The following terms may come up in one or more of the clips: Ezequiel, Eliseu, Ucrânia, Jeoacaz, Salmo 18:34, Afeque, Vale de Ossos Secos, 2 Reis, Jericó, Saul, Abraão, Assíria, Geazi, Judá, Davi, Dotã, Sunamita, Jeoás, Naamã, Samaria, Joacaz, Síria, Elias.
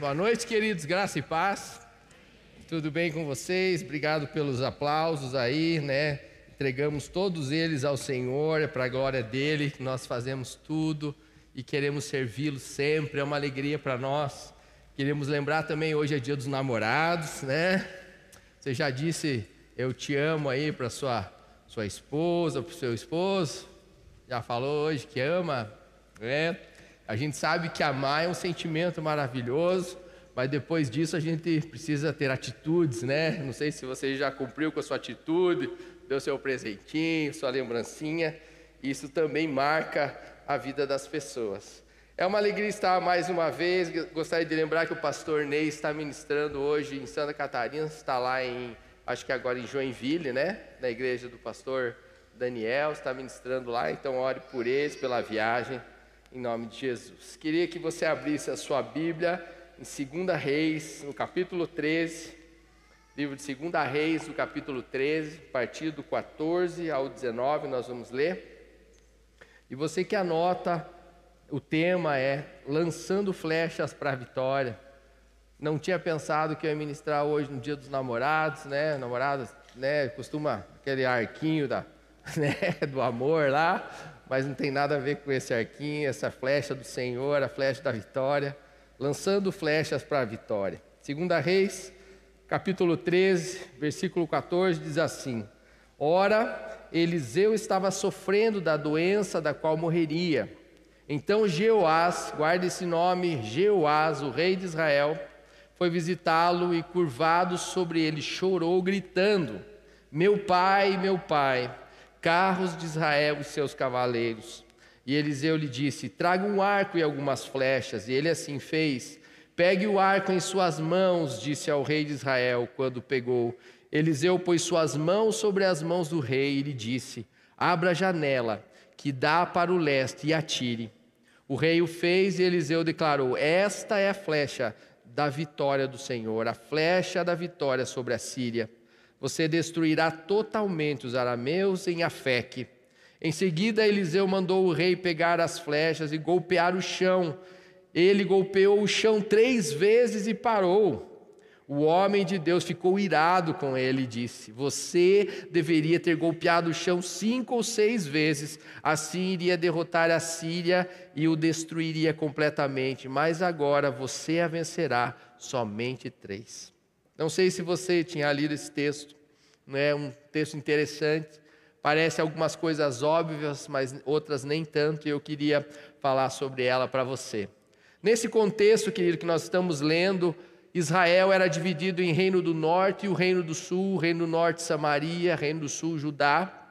Boa noite, queridos, graça e paz. Tudo bem com vocês? Obrigado pelos aplausos aí, né? Entregamos todos eles ao Senhor, é para a glória dele que nós fazemos tudo e queremos servi-lo sempre, é uma alegria para nós. Queremos lembrar também, hoje é dia dos namorados, né? Você já disse eu te amo aí para sua esposa, para o seu esposo? Já falou hoje que ama, né? A gente sabe que amar é um sentimento maravilhoso, mas depois disso a gente precisa ter atitudes, né? Não sei se você já cumpriu com a sua atitude, deu seu presentinho, sua lembrancinha. Isso também marca a vida das pessoas. É uma alegria estar mais uma vez. Gostaria de lembrar que o pastor Ney está ministrando hoje em Santa Catarina, está lá em, acho que agora em Joinville, né? Na igreja do pastor Daniel, está ministrando lá. Então ore por eles, pela viagem. Em nome de Jesus. Queria que você abrisse a sua Bíblia em 2 Reis, no capítulo 13. Livro de 2 Reis, no capítulo 13, a partir do 14 ao 19, nós vamos ler. E você que anota, o tema é lançando flechas para a vitória. Não tinha pensado que eu ia ministrar hoje no dia dos namorados, né? Namoradas, né? Costuma aquele arquinho da, né? Do amor lá. Mas não tem nada a ver com esse arquinho, essa flecha do Senhor, a flecha da vitória, lançando flechas para a vitória. 2 Reis, capítulo 13, versículo 14, diz assim: Ora, Eliseu estava sofrendo da doença da qual morreria. Então Jeoás, guarda esse nome, Jeoás, o rei de Israel, foi visitá-lo e curvado sobre ele chorou, gritando: meu pai, carros de Israel e seus cavaleiros. E Eliseu lhe disse: traga um arco e algumas flechas. E ele assim fez. Pegue o arco em suas mãos, disse ao rei de Israel. Quando pegou, Eliseu pôs suas mãos sobre as mãos do rei e lhe disse: abra a janela que dá para o leste e atire. O rei o fez e Eliseu declarou: esta é a flecha da vitória do Senhor, a flecha da vitória sobre a Síria. Você destruirá totalmente os arameus em Afeque. Em seguida, Eliseu mandou o rei pegar as flechas e golpear o chão. Ele golpeou o chão 3 vezes e parou. O homem de Deus ficou irado com ele e disse: você deveria ter golpeado o chão 5 ou 6 vezes. Assim iria derrotar a Síria e o destruiria completamente. Mas agora você a vencerá somente 3. Não sei se você tinha lido esse texto, né? Um texto interessante, parece algumas coisas óbvias, mas outras nem tanto, e eu queria falar sobre ela para você. Nesse contexto, querido, que nós estamos lendo, Israel era dividido em reino do norte e o reino do sul, o reino do norte Samaria, reino do sul Judá,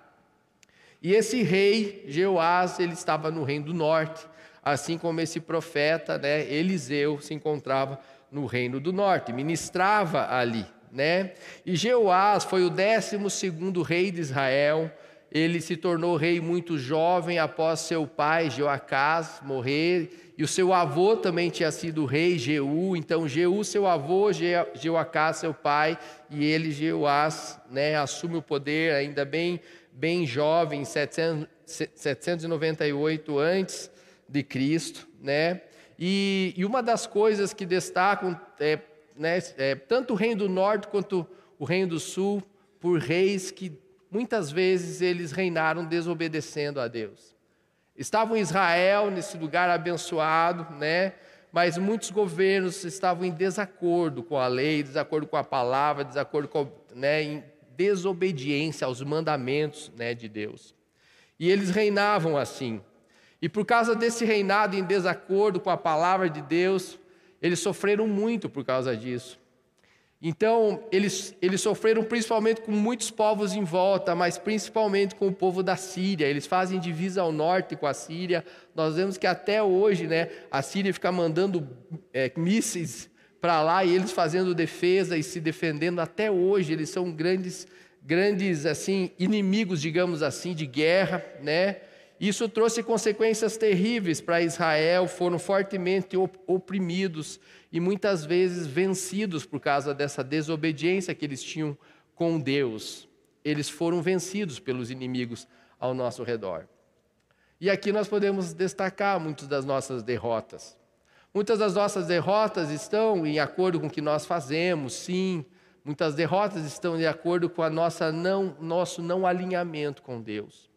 e esse rei, Jeoás, ele estava no reino do norte, assim como esse profeta, né, Eliseu, se encontrava no reino do norte, ministrava ali, né? E Jeoás foi o 12º rei de Israel. Ele se tornou rei muito jovem após seu pai Joacaz morrer, e o seu avô também tinha sido rei, Jeu. Então Jeu, seu avô, Jeoacaz, seu pai, e ele, Jeoás, né, assume o poder ainda bem jovem, 798 antes de Cristo, né? E uma das coisas que destacam, tanto o reino do norte quanto o reino do sul, por reis que muitas vezes eles reinaram desobedecendo a Deus. Estavam em Israel, nesse lugar abençoado, né? Mas muitos governos estavam em desacordo com a lei, desacordo com a palavra, desacordo com, né, em desobediência aos mandamentos, né, de Deus. E eles reinavam assim. E por causa desse reinado em desacordo com a palavra de Deus, eles sofreram muito por causa disso. Então, eles sofreram principalmente com muitos povos em volta, mas principalmente com o povo da Síria. Eles fazem divisa ao norte com a Síria. Nós vemos que até hoje, né, a Síria fica mandando mísseis para lá e eles fazendo defesa e se defendendo até hoje. Eles são grandes assim, inimigos, digamos assim, de guerra, né? Isso trouxe consequências terríveis para Israel, foram fortemente oprimidos e muitas vezes vencidos por causa dessa desobediência que eles tinham com Deus. Eles foram vencidos pelos inimigos ao nosso redor. E aqui nós podemos destacar muitas das nossas derrotas. Muitas das nossas derrotas estão em acordo com o que nós fazemos, sim. Muitas derrotas estão de acordo com a nosso não alinhamento com Deus.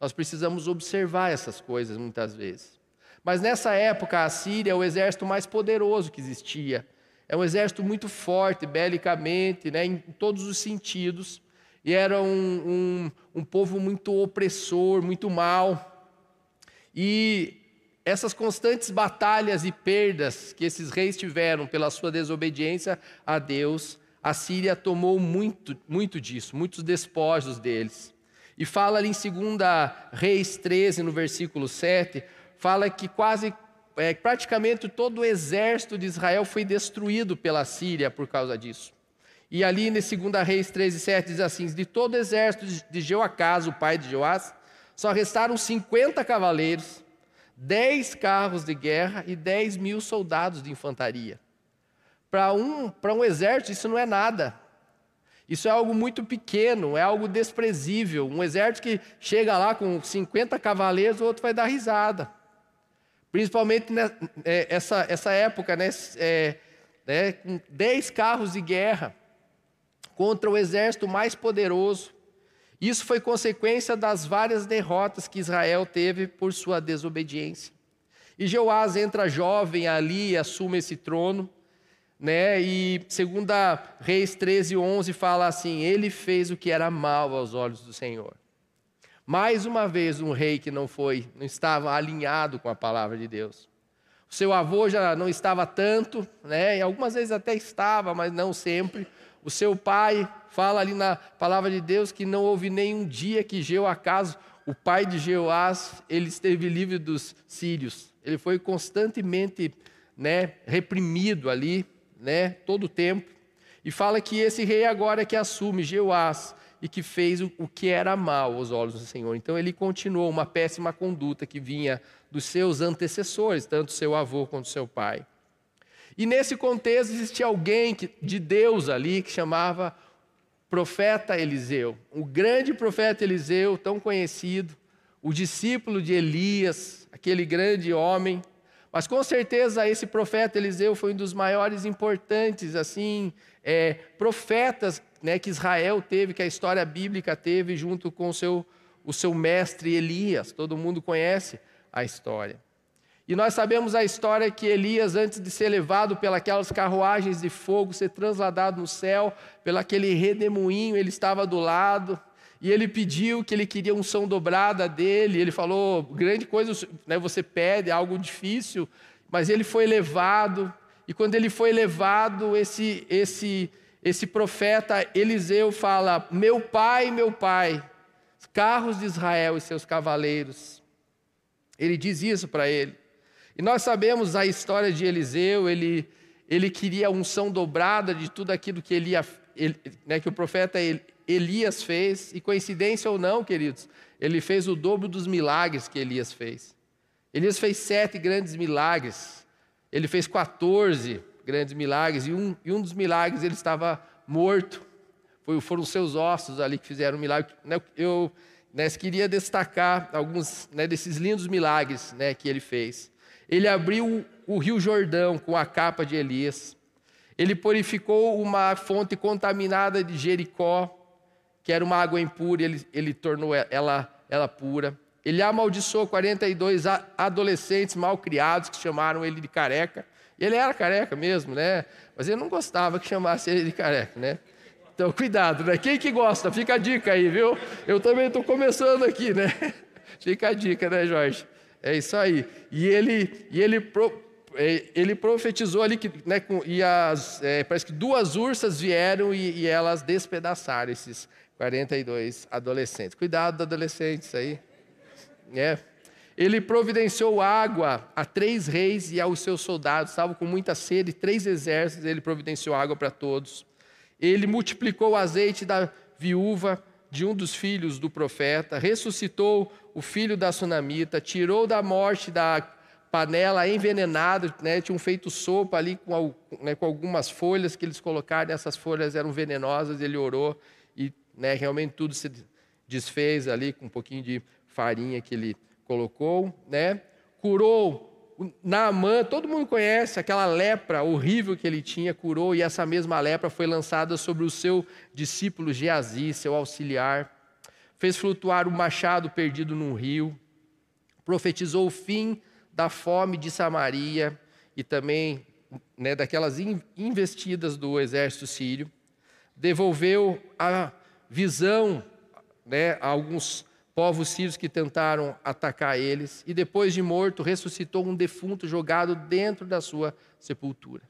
Nós precisamos observar essas coisas muitas vezes. Mas nessa época, a Assíria é o exército mais poderoso que existia. É um exército muito forte, belicamente, né, em todos os sentidos. E era um povo muito opressor, muito mau. E essas constantes batalhas e perdas que esses reis tiveram pela sua desobediência a Deus, a Síria tomou muito disso, muitos despojos deles. E fala ali em 2 Reis 13, no versículo 7, fala que praticamente todo o exército de Israel foi destruído pela Síria por causa disso. E ali em 2 Reis 13, 7 diz assim: de todo o exército de Jeoacaz, o pai de Jeoás, só restaram 50 cavaleiros, 10 carros de guerra e 10 mil soldados de infantaria. Para um exército isso não é nada, isso é algo muito pequeno, é algo desprezível. Um exército que chega lá com 50 cavaleiros, o outro vai dar risada. Principalmente nessa época, com 10 carros de guerra contra o exército mais poderoso. Isso foi consequência das várias derrotas que Israel teve por sua desobediência. E Jeoás entra jovem ali e assume esse trono. Né? E 2 Reis 13:11 fala assim: ele fez o que era mal aos olhos do Senhor. Mais uma vez um rei que não estava alinhado com a palavra de Deus. O seu avô já não estava tanto, né? E algumas vezes até estava, mas não sempre. O seu pai fala ali na palavra de Deus que não houve nenhum dia que Jeoacaz, o pai de Jeoás, ele esteve livre dos sírios. Ele foi constantemente, né, reprimido ali, né, todo o tempo. E fala que esse rei agora que assume, Jeoás, e que fez o que era mal aos olhos do Senhor. Então ele continuou uma péssima conduta que vinha dos seus antecessores, tanto seu avô quanto seu pai. E nesse contexto existia alguém de Deus ali que chamava profeta Eliseu. O grande profeta Eliseu, tão conhecido, o discípulo de Elias, aquele grande homem. Mas com certeza esse profeta Eliseu foi um dos maiores importantes profetas, né, que Israel teve, que a história bíblica teve junto com o seu mestre Elias. Todo mundo conhece a história. E nós sabemos a história que Elias, antes de ser levado pelas carruagens de fogo, ser transladado no céu, pelo aquele redemoinho, ele estava do lado. E ele pediu que ele queria unção dobrada dele. Ele falou: grande coisa, né, você pede, algo difícil. Mas ele foi levado. E quando ele foi levado, esse profeta Eliseu fala: meu pai, carros de Israel e seus cavaleiros. Ele diz isso para ele. E nós sabemos a história de Eliseu. Ele queria unção dobrada de tudo aquilo que que o profeta Elias fez, e coincidência ou não, queridos, ele fez o dobro dos milagres que Elias fez. Elias fez 7 grandes milagres, ele fez 14 grandes milagres, e um dos milagres ele estava morto, foram os seus ossos ali que fizeram o milagre. Eu queria destacar alguns, né, desses lindos milagres, né, que ele fez. Ele abriu o rio Jordão com a capa de Elias, ele purificou uma fonte contaminada de Jericó, que era uma água impura, ele tornou ela pura. Ele amaldiçoou 42 adolescentes mal criados que chamaram ele de careca. Ele era careca mesmo, né? Mas ele não gostava que chamasse ele de careca, né? Então, cuidado, né? Quem que gosta? Fica a dica aí, viu? Eu também estou começando aqui, né? Fica a dica, né, Jorge? É isso aí. Ele profetizou ali que, né, parece que 2 ursas vieram e elas despedaçaram esses 42 adolescentes. Cuidado, adolescentes aí. É. Ele providenciou água a 3 reis e aos seus soldados. Estavam com muita sede, 3 exércitos, ele providenciou água para todos. Ele multiplicou o azeite da viúva de um dos filhos do profeta, ressuscitou o filho da Sunamita, tirou da morte da panela envenenada, né, tinham feito sopa ali com algumas folhas que eles colocaram, essas folhas eram venenosas, ele orou e, né, realmente tudo se desfez ali com um pouquinho de farinha que ele colocou, né, curou Naamã, todo mundo conhece aquela lepra horrível que ele tinha, curou, e essa mesma lepra foi lançada sobre o seu discípulo Geazi, seu auxiliar. Fez flutuar o machado perdido num rio. Profetizou o fim da fome de Samaria e também, né, daquelas investidas do exército sírio. Devolveu a visão, né, a alguns povos sírios que tentaram atacar eles, e depois de morto, ressuscitou um defunto jogado dentro da sua sepultura.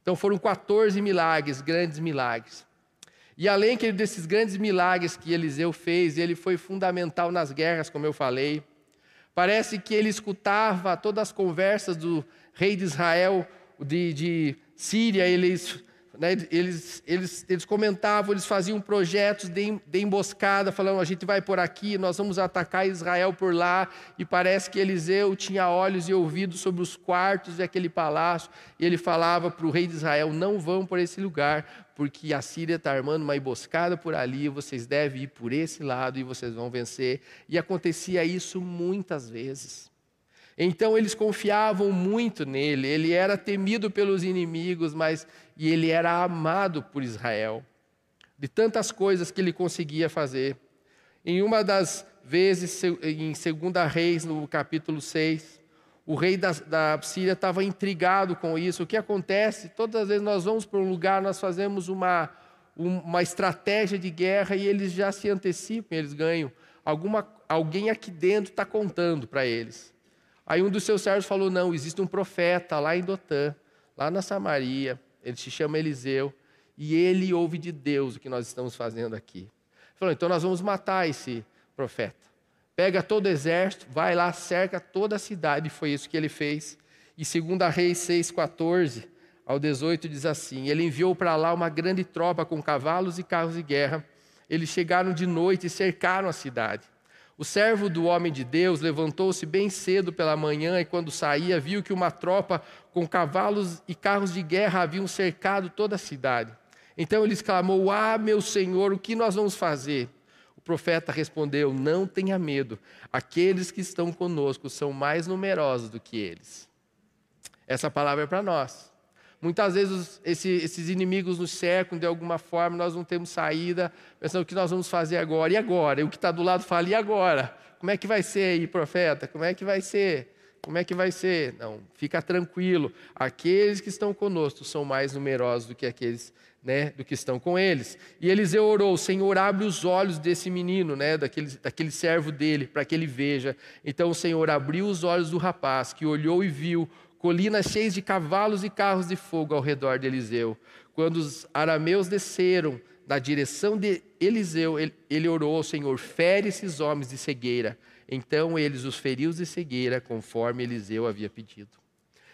Então foram 14 milagres, grandes milagres. E além desses grandes milagres que Eliseu fez, ele foi fundamental nas guerras, como eu falei. Parece que ele escutava todas as conversas do rei de Israel, de Síria, eles comentavam, eles faziam projetos de emboscada, falando, a gente vai por aqui, nós vamos atacar Israel por lá, e parece que Eliseu tinha olhos e ouvidos sobre os quartos daquele palácio, e ele falava para o rei de Israel, não vão por esse lugar, porque a Síria está armando uma emboscada por ali, vocês devem ir por esse lado e vocês vão vencer, e acontecia isso muitas vezes. Então eles confiavam muito nele, ele era temido pelos inimigos, e ele era amado por Israel, de tantas coisas que ele conseguia fazer. Em uma das vezes, em 2 Reis, no capítulo 6, o rei da Síria estava intrigado com isso. O que acontece? Todas as vezes nós vamos para um lugar, nós fazemos uma estratégia de guerra e eles já se antecipam, eles ganham. Alguém aqui dentro está contando para eles. Aí um dos seus servos falou, não, existe um profeta lá em Dotã, lá na Samaria, ele se chama Eliseu, e ele ouve de Deus o que nós estamos fazendo aqui. Ele falou, então nós vamos matar esse profeta. Pega todo o exército, vai lá, cerca toda a cidade, e foi isso que ele fez. E 2 Reis 6:14-18 diz assim, ele enviou para lá uma grande tropa com cavalos e carros de guerra. Eles chegaram de noite e cercaram a cidade. O servo do homem de Deus levantou-se bem cedo pela manhã e quando saía viu que uma tropa com cavalos e carros de guerra haviam cercado toda a cidade. Então ele exclamou, ah, meu Senhor, o que nós vamos fazer? O profeta respondeu, não tenha medo, aqueles que estão conosco são mais numerosos do que eles. Essa palavra é para nós. Muitas vezes esses inimigos nos cercam de alguma forma, nós não temos saída, pensando o que nós vamos fazer agora, e agora? E o que está do lado fala, e agora? Como é que vai ser aí, profeta? Como é que vai ser? Como é que vai ser? Não, fica tranquilo, aqueles que estão conosco são mais numerosos do que aqueles, né, do que estão com eles. E Eliseu orou, Senhor, abre os olhos desse menino, né, daquele servo dele, para que ele veja. Então o Senhor abriu os olhos do rapaz, que olhou e viu, colinas cheias de cavalos e carros de fogo ao redor de Eliseu. Quando os arameus desceram na direção de Eliseu, ele orou ao Senhor, fere esses homens de cegueira. Então eles os feriu de cegueira, conforme Eliseu havia pedido.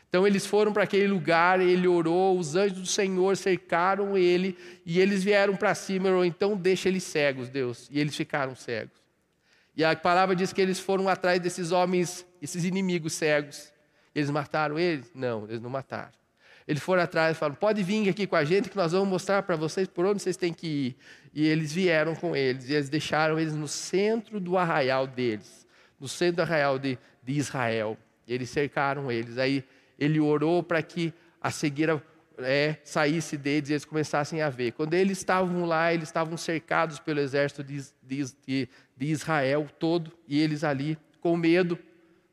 Então eles foram para aquele lugar, ele orou, os anjos do Senhor cercaram ele, e eles vieram para cima e orou, então deixa eles cegos, Deus. E eles ficaram cegos. E a palavra diz que eles foram atrás desses homens, esses inimigos cegos. Eles mataram eles? Não, eles não mataram. Eles foram atrás e falaram, pode vir aqui com a gente que nós vamos mostrar para vocês por onde vocês têm que ir. E eles vieram com eles, e eles deixaram eles no centro do arraial deles, no centro do arraial de Israel. Eles cercaram eles, aí ele orou para que a cegueira saísse deles e eles começassem a ver. Quando eles estavam lá, eles estavam cercados pelo exército de Israel todo, e eles ali com medo,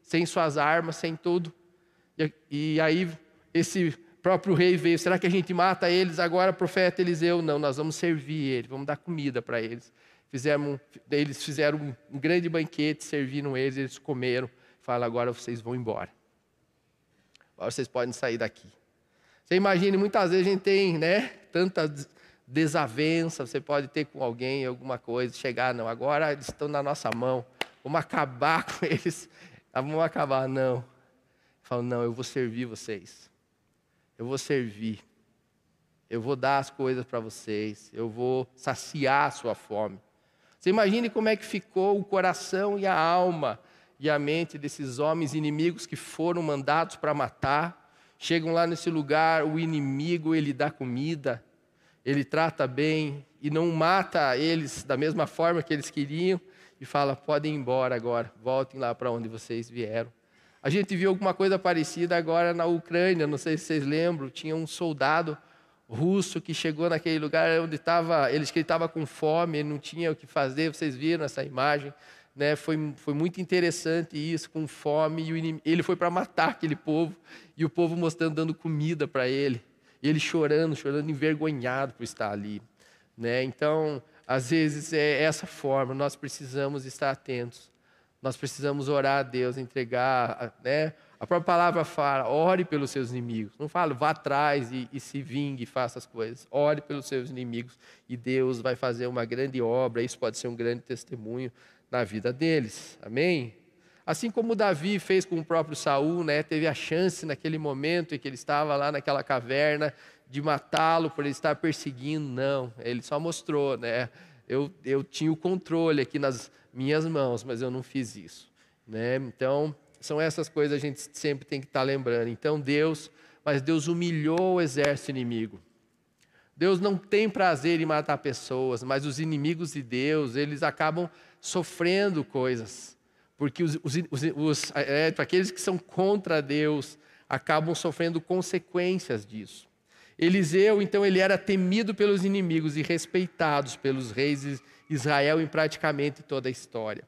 sem suas armas, sem tudo. E aí esse próprio rei veio, será que a gente mata eles agora, profeta Eliseu? Não, nós vamos servir eles, vamos dar comida para eles. Eles fizeram um grande banquete, serviram eles comeram. Fala, agora vocês vão embora. Agora vocês podem sair daqui. Você imagina, muitas vezes a gente tem, né, tanta desavença, você pode ter com alguém, alguma coisa, chegar, não, agora eles estão na nossa mão, vamos acabar com eles, vamos acabar, não. Falam, não, eu vou servir vocês, eu vou servir, eu vou dar as coisas para vocês, eu vou saciar a sua fome. Você imagine como é que ficou o coração e a alma e a mente desses homens inimigos que foram mandados para matar, chegam lá nesse lugar, o inimigo ele dá comida, ele trata bem e não mata eles da mesma forma que eles queriam e fala, podem ir embora agora, voltem lá para onde vocês vieram. A gente viu alguma coisa parecida agora na Ucrânia, não sei se vocês lembram, tinha um soldado russo que chegou naquele lugar onde estava, ele estava com fome, ele não tinha o que fazer, vocês viram essa imagem, né? Foi muito interessante isso, com fome, e ele foi para matar aquele povo, e o povo dando comida para ele, e ele chorando, envergonhado por estar ali, né? Então, às vezes é essa forma, nós precisamos estar atentos. Nós precisamos orar a Deus, entregar, né? A própria palavra fala, ore pelos seus inimigos. Não fala, vá atrás e se vingue, faça as coisas. Ore pelos seus inimigos e Deus vai fazer uma grande obra. Isso pode ser um grande testemunho na vida deles. Amém? Assim como Davi fez com o próprio Saul, né? Teve a chance naquele momento em que ele estava lá naquela caverna de matá-lo por ele estar perseguindo. Não, ele só mostrou, né? Eu tinha o controle aqui nas minhas mãos, mas eu não fiz isso, né? Então, são essas coisas que a gente sempre tem que estar lembrando. Então, Deus humilhou o exército inimigo. Deus não tem prazer em matar pessoas, mas os inimigos de Deus, eles acabam sofrendo coisas. Porque aqueles que são contra Deus acabam sofrendo consequências disso. Eliseu, então, ele era temido pelos inimigos e respeitado pelos reis de Israel em praticamente toda a história.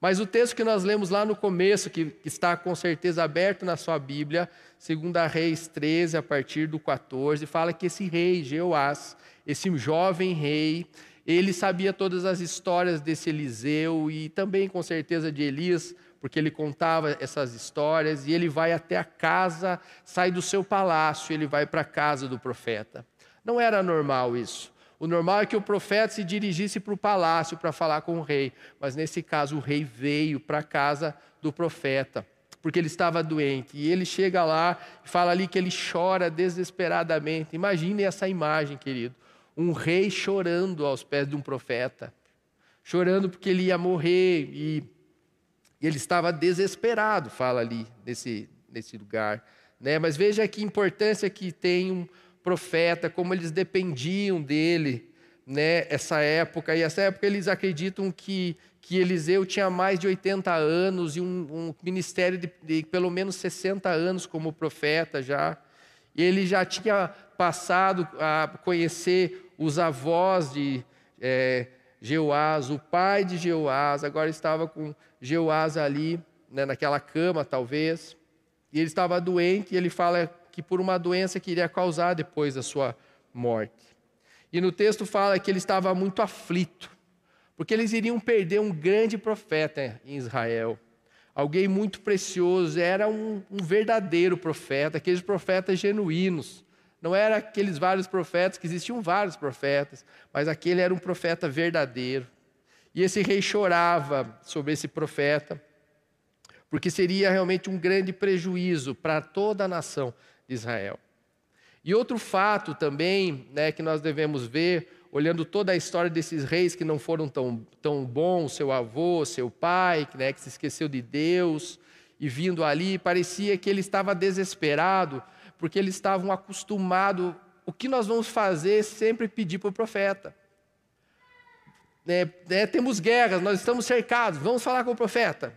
Mas o texto que nós lemos lá no começo, que está com certeza aberto na sua Bíblia, 2 Reis 13, a partir do 14, fala que esse rei, Jeoás, esse jovem rei, ele sabia todas as histórias desse Eliseu e também com certeza de Elias, porque ele contava essas histórias, e ele vai até a casa, sai do seu palácio, ele vai para a casa do profeta. Não era normal isso. O normal é que o profeta se dirigisse para o palácio para falar com o rei, mas nesse caso o rei veio para a casa do profeta, porque ele estava doente, e ele chega lá e fala ali que ele chora desesperadamente. Imagine essa imagem, querido, um rei chorando aos pés de um profeta, chorando porque ele ia morrer, e ele estava desesperado, fala ali, nesse lugar, né? Mas veja que importância que tem um profeta, como eles dependiam dele, né? Essa época, e essa época eles acreditam que Eliseu tinha mais de 80 anos e um ministério de pelo menos 60 anos como profeta já. E ele já tinha passado a conhecer os avós de Jeoás, o pai de Jeoás, agora estava com Jeoás ali, né, naquela cama talvez, e ele estava doente, e ele fala que por uma doença que iria causar depois da sua morte. E no texto fala que ele estava muito aflito, porque eles iriam perder um grande profeta em Israel, alguém muito precioso, era um verdadeiro profeta, aqueles profetas genuínos. Não era aqueles vários profetas, que existiam vários profetas, mas aquele era um profeta verdadeiro. E esse rei chorava sobre esse profeta, porque seria realmente um grande prejuízo para toda a nação de Israel. E outro fato também, né, que nós devemos ver, olhando toda a história desses reis que não foram tão bons, seu avô, seu pai, né, que se esqueceu de Deus, e vindo ali, parecia que ele estava desesperado, porque eles estavam acostumados, o que nós vamos fazer é sempre pedir para o profeta. Temos guerras, nós estamos cercados, vamos falar com o profeta.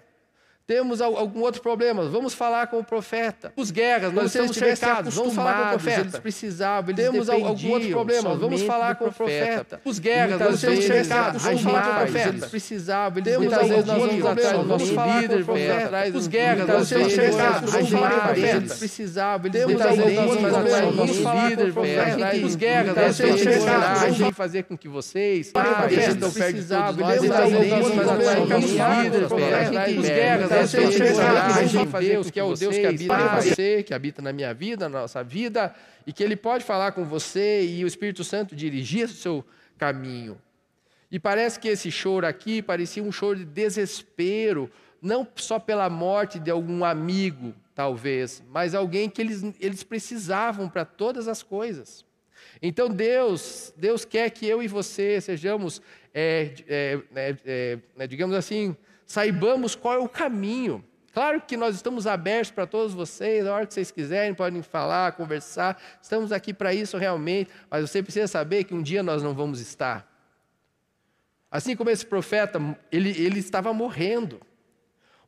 Temos algum outro problema, vamos falar com o profeta. Temos guerras, nós estamos cercados, vamos falar com o profeta. Eles precisavam, eles dependiam. Temos algum outro problema, vamos falar com o profeta. Temos guerras, nós estamos cercados, vamos falar com o profeta. Eles precisavam, eles dependiam. Vamos falar com o profeta. Temos guerras, nós estamos cercados, vamos falar com o profeta. Eles precisavam, eles dependiam. Vamos falar com o profeta. Temos guerras, nós estamos cercados. Vamos fazer com que vocês precisavam, eles dependiam. Vamos guerras, Deus, que é o Deus que habita em você, que habita na minha vida, na nossa vida, e que Ele pode falar com você e o Espírito Santo dirigir o seu caminho. E parece que esse choro aqui parecia um choro de desespero, não só pela morte de algum amigo, talvez, mas alguém que eles precisavam para todas as coisas. Então Deus quer que eu e você sejamos, digamos assim, saibamos qual é o caminho. Claro que nós estamos abertos para todos vocês, a hora que vocês quiserem, podem falar, conversar. Estamos aqui para isso realmente, mas você precisa saber que um dia nós não vamos estar. Assim como esse profeta, ele estava morrendo.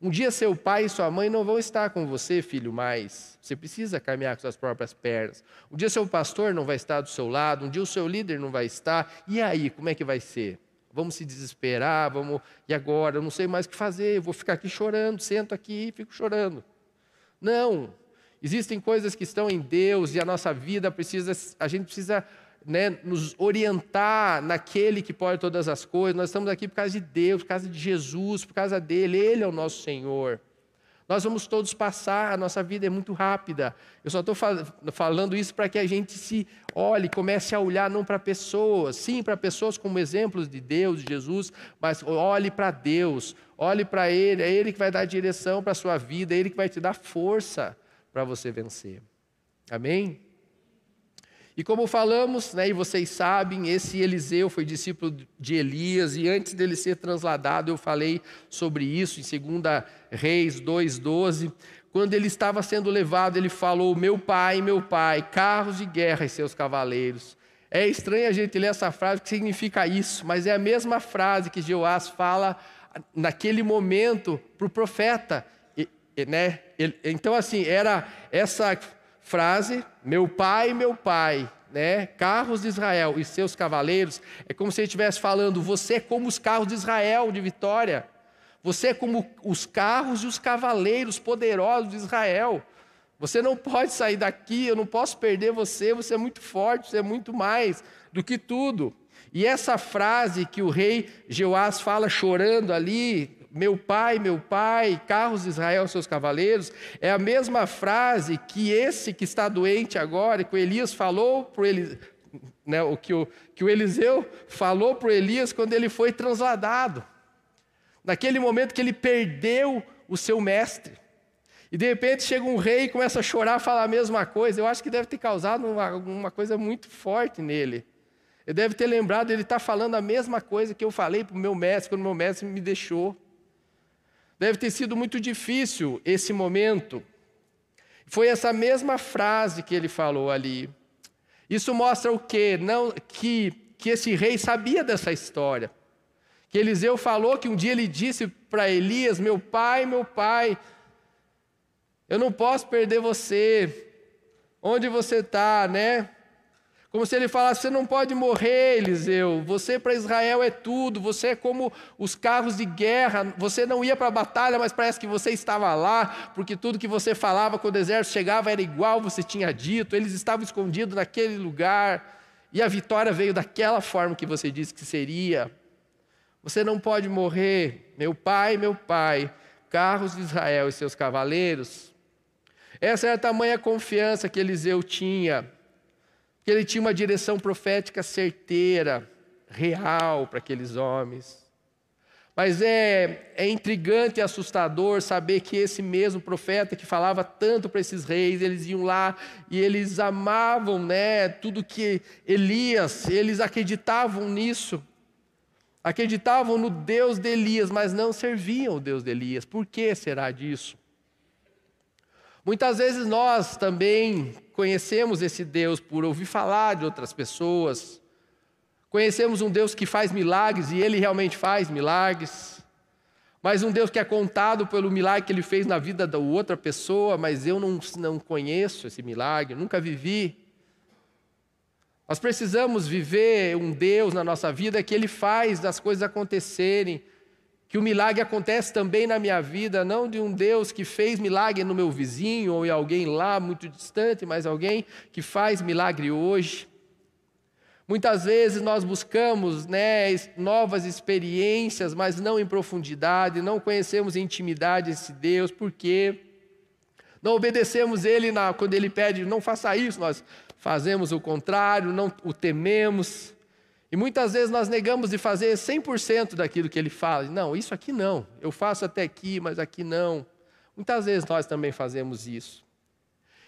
Um dia seu pai e sua mãe não vão estar com você, filho, mais. Você precisa caminhar com suas próprias pernas. Um dia seu pastor não vai estar do seu lado, um dia o seu líder não vai estar. E aí, como é que vai ser? Vamos se desesperar, vamos... E agora? Eu não sei mais o que fazer, eu vou ficar aqui chorando, sento aqui e fico chorando. Não. Existem coisas que estão em Deus e a nossa vida precisa... A gente precisa... Né, nos orientar naquele que pode todas as coisas. Nós estamos aqui por causa de Deus, por causa de Jesus, por causa dele. Ele é o nosso Senhor. Nós vamos todos passar, a nossa vida é muito rápida. Eu só estou falando isso para que a gente se olhe, comece a olhar não para pessoas, sim, para pessoas como exemplos de Deus, de Jesus, mas olhe para Deus, olhe para Ele. É Ele que vai dar a direção para a sua vida, é Ele que vai te dar força para você vencer. Amém? E como falamos, né, e vocês sabem, esse Eliseu foi discípulo de Elias, e antes dele ser transladado, eu falei sobre isso em 2 Reis 2:12. Quando ele estava sendo levado, ele falou, meu pai, carros de guerra e seus cavaleiros. É estranho a gente ler essa frase, que significa isso, mas é a mesma frase que Jeoás fala naquele momento para o profeta. Né? Então, assim, era essa... frase, meu pai, né? Carros de Israel e seus cavaleiros, é como se ele estivesse falando, você é como os carros de Israel de vitória, você é como os carros e os cavaleiros poderosos de Israel, você não pode sair daqui, eu não posso perder você, você é muito forte, você é muito mais do que tudo. E essa frase que o rei Jeoás fala chorando ali, meu pai, carros de Israel, seus cavaleiros, é a mesma frase que esse que está doente agora, que o Elias falou para o Elias, né, que o Eliseu falou para o Elias quando ele foi transladado. Naquele momento que ele perdeu o seu mestre. E de repente chega um rei e começa a chorar, fala a mesma coisa. Eu acho que deve ter causado uma coisa muito forte nele. Ele deve ter lembrado, ele está falando a mesma coisa que eu falei para o meu mestre, quando o meu mestre me deixou. Deve ter sido muito difícil esse momento. Foi essa mesma frase que ele falou ali. Isso mostra o quê? Não, que esse rei sabia dessa história. Que Eliseu falou que um dia ele disse para Elias, meu pai, eu não posso perder você. Onde você está, né? Como se ele falasse, você não pode morrer, Eliseu, você para Israel é tudo, você é como os carros de guerra, você não ia para a batalha, mas parece que você estava lá, porque tudo que você falava quando o exército chegava era igual você tinha dito, eles estavam escondidos naquele lugar, e a vitória veio daquela forma que você disse que seria. Você não pode morrer, meu pai, carros de Israel e seus cavaleiros. Essa era a tamanha confiança que Eliseu tinha, que ele tinha uma direção profética certeira, real para aqueles homens. Mas é intrigante e assustador saber que esse mesmo profeta que falava tanto para esses reis, eles iam lá e eles amavam, né, tudo que Elias, eles acreditavam nisso. Acreditavam no Deus de Elias, mas não serviam o Deus de Elias. Por que será disso? Muitas vezes nós também conhecemos esse Deus por ouvir falar de outras pessoas. Conhecemos um Deus que faz milagres e Ele realmente faz milagres. Mas um Deus que é contado pelo milagre que Ele fez na vida da outra pessoa, mas eu não conheço esse milagre, nunca vivi. Nós precisamos viver um Deus na nossa vida que Ele faz as coisas acontecerem. Que o milagre acontece também na minha vida, não de um Deus que fez milagre no meu vizinho ou em alguém lá muito distante, mas alguém que faz milagre hoje. Muitas vezes nós buscamos, né, novas experiências, mas não em profundidade, não conhecemos em intimidade esse Deus, porque não obedecemos Ele quando Ele pede, não faça isso, nós fazemos o contrário, não o tememos. E muitas vezes nós negamos de fazer 100% daquilo que ele fala. Não, isso aqui não. Eu faço até aqui, mas aqui não. Muitas vezes nós também fazemos isso.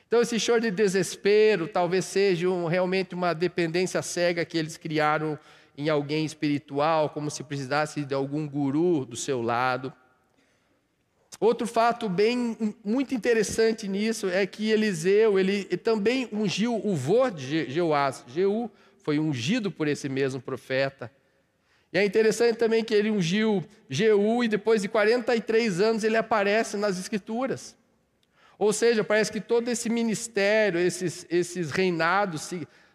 Então esse choro de desespero talvez seja realmente uma dependência cega que eles criaram em alguém espiritual, como se precisasse de algum guru do seu lado. Outro fato muito interessante nisso é que Eliseu, ele também ungiu o vô de Jeoás, Jeu, foi ungido por esse mesmo profeta. E é interessante também que ele ungiu Jeu e depois de 43 anos ele aparece nas Escrituras. Ou seja, parece que todo esse ministério, esses reinados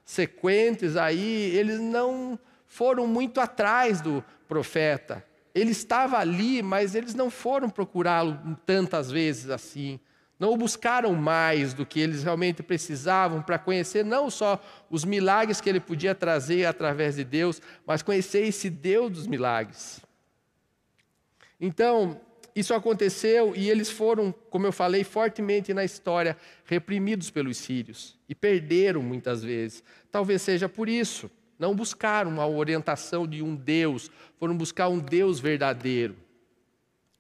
sequentes aí, eles não foram muito atrás do profeta. Ele estava ali, mas eles não foram procurá-lo tantas vezes assim. Não o buscaram mais do que eles realmente precisavam para conhecer não só os milagres que ele podia trazer através de Deus, mas conhecer esse Deus dos milagres. Então, isso aconteceu e eles foram, como eu falei, fortemente na história, reprimidos pelos sírios. E perderam muitas vezes. Talvez seja por isso. Não buscaram a orientação de um Deus, foram buscar um Deus verdadeiro.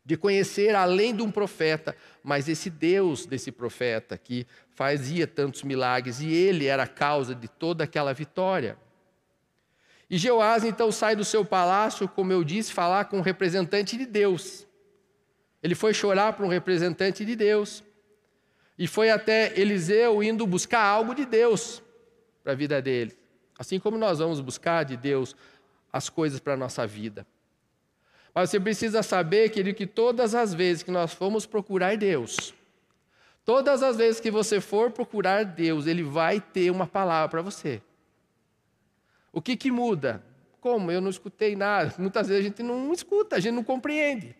De conhecer além de um profeta, mas esse Deus desse profeta que fazia tantos milagres, e ele era a causa de toda aquela vitória. E Jeoás então sai do seu palácio, como eu disse, falar com um representante de Deus. Ele foi chorar para um representante de Deus. E foi até Eliseu indo buscar algo de Deus para a vida dele. Assim como nós vamos buscar de Deus as coisas para a nossa vida. Mas você precisa saber, querido, que todas as vezes que nós formos procurar Deus, todas as vezes que você for procurar Deus, Ele vai ter uma palavra para você. O que muda? Como? Eu não escutei nada. Muitas vezes a gente não escuta, a gente não compreende.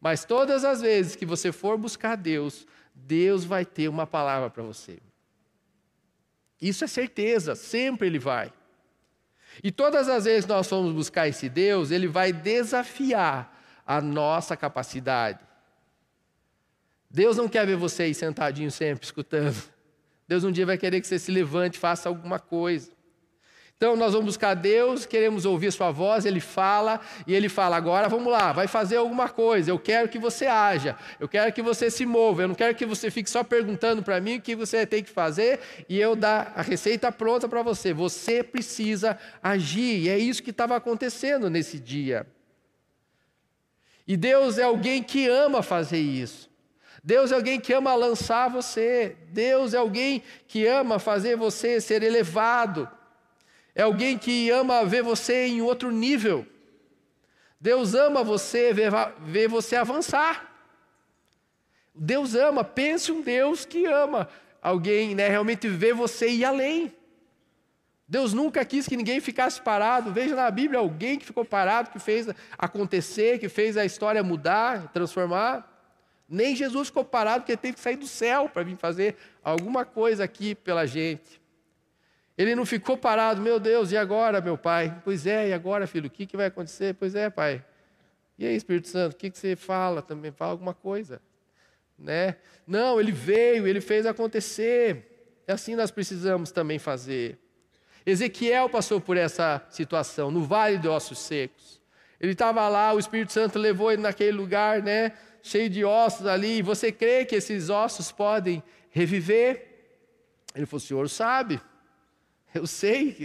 Mas todas as vezes que você for buscar Deus, Deus vai ter uma palavra para você. Isso é certeza, sempre Ele vai. E todas as vezes que nós formos buscar esse Deus, Ele vai desafiar a nossa capacidade. Deus não quer ver você aí sentadinho sempre, escutando. Deus um dia vai querer que você se levante, faça alguma coisa. Então nós vamos buscar Deus, queremos ouvir Sua voz, Ele fala, e Ele fala, agora vamos lá, vai fazer alguma coisa, eu quero que você haja, eu quero que você se mova, eu não quero que você fique só perguntando para mim o que você tem que fazer, e eu dar a receita pronta para você, você precisa agir, e é isso que estava acontecendo nesse dia. E Deus é alguém que ama fazer isso. Deus é alguém que ama lançar você, Deus é alguém que ama fazer você ser elevado. É alguém que ama ver você em outro nível. Deus ama você, ver você avançar. Deus ama, pense um Deus que ama. Alguém, realmente ver você ir além. Deus nunca quis que ninguém ficasse parado. Veja na Bíblia, alguém que ficou parado, que fez acontecer, que fez a história mudar, transformar. Nem Jesus ficou parado porque teve que sair do céu para vir fazer alguma coisa aqui pela gente. Ele não ficou parado, meu Deus, e agora, meu pai? Pois é, e agora, filho, o que vai acontecer? Pois é, pai. E aí, Espírito Santo, o que você fala também? Fala alguma coisa, Não, ele veio, ele fez acontecer. É assim nós precisamos também fazer. Ezequiel passou por essa situação, no Vale de Ossos Secos. Ele estava lá, o Espírito Santo levou ele naquele lugar, cheio de ossos ali. E você crê que esses ossos podem reviver? Ele falou, o Senhor sabe. Eu sei,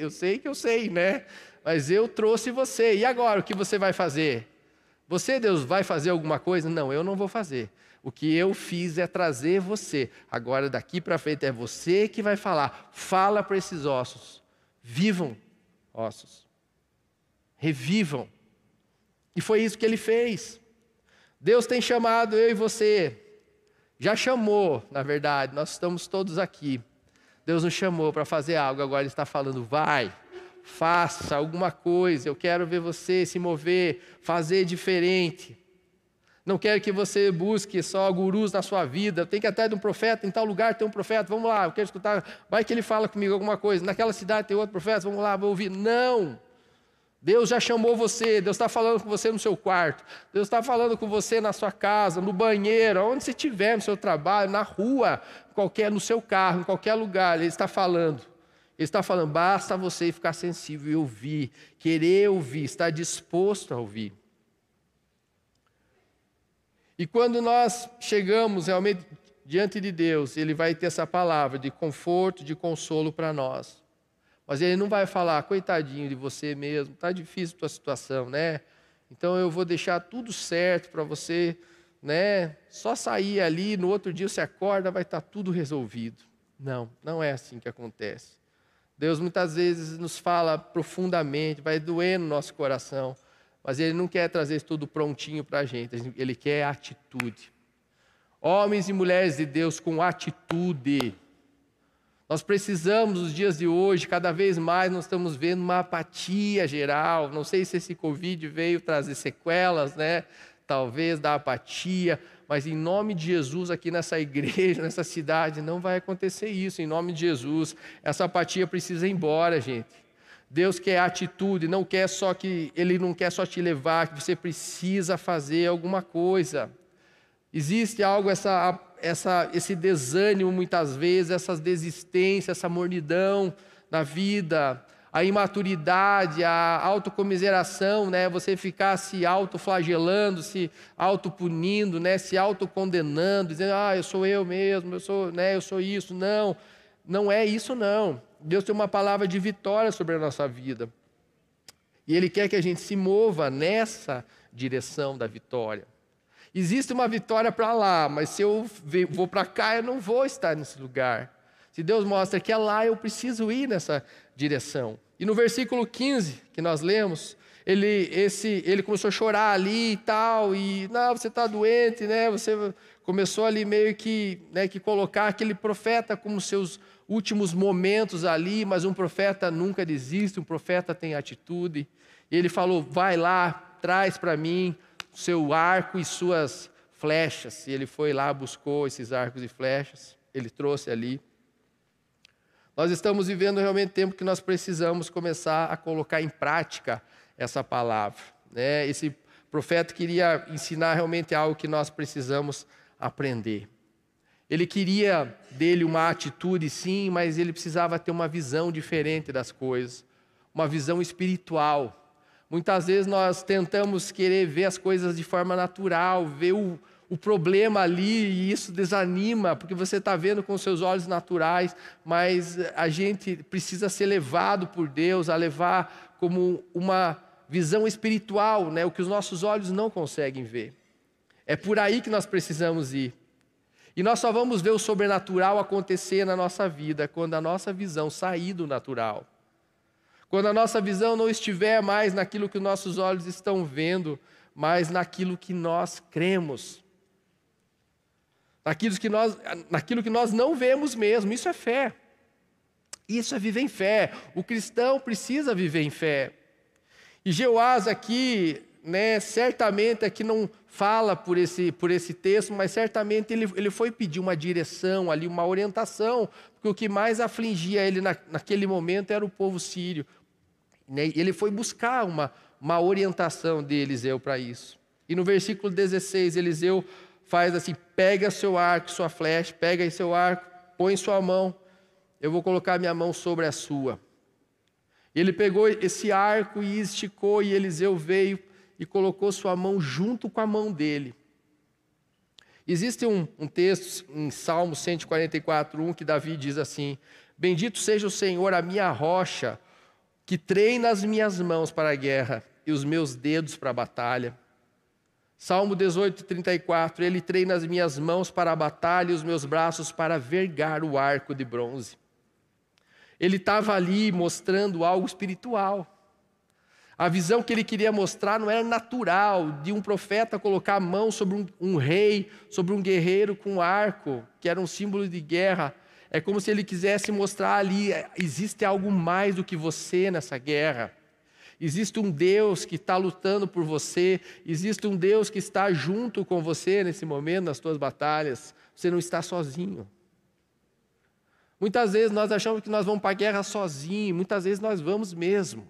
mas eu trouxe você, e agora o que você vai fazer? Você, Deus, vai fazer alguma coisa? Não, eu não vou fazer, o que eu fiz é trazer você, agora daqui para frente é você que vai falar, fala para esses ossos, vivam ossos, revivam, e foi isso que ele fez. Deus tem chamado eu e você, já chamou, na verdade, nós estamos todos aqui. Deus nos chamou para fazer algo, agora Ele está falando, vai, faça alguma coisa, eu quero ver você se mover, fazer diferente. Não quero que você busque só gurus na sua vida, tem que ir atrás de um profeta, em tal lugar tem um profeta, vamos lá, eu quero escutar, vai que ele fala comigo alguma coisa, naquela cidade tem outro profeta, vamos lá, vou ouvir. Não! Deus já chamou você, Deus está falando com você no seu quarto, Deus está falando com você na sua casa, no banheiro, onde você estiver, no seu trabalho, na rua, no seu carro, em qualquer lugar, Ele está falando, basta você ficar sensível e ouvir, querer ouvir, estar disposto a ouvir. E quando nós chegamos realmente diante de Deus, Ele vai ter essa palavra de conforto, de consolo para nós. Mas Ele não vai falar, coitadinho de você mesmo, está difícil a tua situação, Então eu vou deixar tudo certo para você, Só sair ali, no outro dia você acorda, vai estar tudo resolvido. Não, não é assim que acontece. Deus muitas vezes nos fala profundamente, vai doer no nosso coração, Mas ele não quer trazer isso tudo prontinho para a gente, ele quer atitude. Homens e mulheres de Deus com atitude. Nós precisamos, nos dias de hoje, cada vez mais nós estamos vendo uma apatia geral. Não sei se esse Covid veio trazer sequelas, né? Talvez da apatia, mas em nome de Jesus, aqui nessa igreja, nessa cidade, não vai acontecer isso, em nome de Jesus. Essa apatia precisa ir embora, gente. Deus quer atitude, não quer só que Ele não quer só te levar, que você precisa fazer alguma coisa. Existe algo, esse desânimo muitas vezes, essas desistências, essa mornidão na vida, a imaturidade, a autocomiseração, né? Você ficar se autoflagelando, se autopunindo, né? Se autocondenando, dizendo, eu sou eu mesmo, eu sou isso. Não, não é isso não. Deus tem uma palavra de vitória sobre a nossa vida. E Ele quer que a gente se mova nessa direção da vitória. Existe uma vitória para lá, mas se eu vou para cá, eu não vou estar nesse lugar. Se Deus mostra que é lá, eu preciso ir nessa direção. E no versículo 15, que nós lemos, ele começou a chorar ali e tal, e não, você está doente, né? Você começou ali meio que, né, que colocar aquele profeta como seus últimos momentos ali, mas um profeta nunca desiste, um profeta tem atitude. E ele falou, vai lá, traz para mim seu arco e suas flechas. E ele foi lá, buscou esses arcos e flechas, ele trouxe ali. Nós estamos vivendo realmente tempo que nós precisamos começar a colocar em prática essa palavra, né? Esse profeta queria ensinar realmente algo que nós precisamos aprender. Ele queria dele uma atitude, sim, mas ele precisava ter uma visão diferente das coisas, uma visão espiritual. Muitas vezes nós tentamos querer ver as coisas de forma natural, ver o problema ali, e isso desanima, porque você está vendo com seus olhos naturais, mas a gente precisa ser levado por Deus, a levar como uma visão espiritual, né? O que os nossos olhos não conseguem ver. É por aí que nós precisamos ir. E nós só vamos ver o sobrenatural acontecer na nossa vida, quando a nossa visão sair do natural. Quando a nossa visão não estiver mais naquilo que os nossos olhos estão vendo, mas naquilo que nós cremos. Naquilo que nós não vemos mesmo, isso é fé. Isso é viver em fé. O cristão precisa viver em fé. E Jeoás aqui, né, certamente aqui não fala por esse texto, mas certamente ele foi pedir uma direção ali, uma orientação, porque o que mais afligia ele naquele momento era o povo sírio. Ele foi buscar uma orientação de Eliseu para isso. E no versículo 16, Eliseu faz assim, pega seu arco, sua flecha, pega aí seu arco, põe sua mão, eu vou colocar minha mão sobre a sua. Ele pegou esse arco e esticou, e Eliseu veio e colocou sua mão junto com a mão dele. Existe um texto em Salmo 144:1 que Davi diz assim, bendito seja o Senhor, a minha rocha, que treina as minhas mãos para a guerra e os meus dedos para a batalha. Salmo 18:34, ele treina as minhas mãos para a batalha e os meus braços para vergar o arco de bronze. Ele estava ali mostrando algo espiritual. A visão que ele queria mostrar não era natural, de um profeta colocar a mão sobre um rei, sobre um guerreiro com arco, que era um símbolo de guerra. É como se ele quisesse mostrar ali, existe algo mais do que você nessa guerra. Existe um Deus que está lutando por você, existe um Deus que está junto com você nesse momento, nas suas batalhas. Você não está sozinho. Muitas vezes nós achamos que nós vamos para a guerra sozinhos, muitas vezes nós vamos mesmo.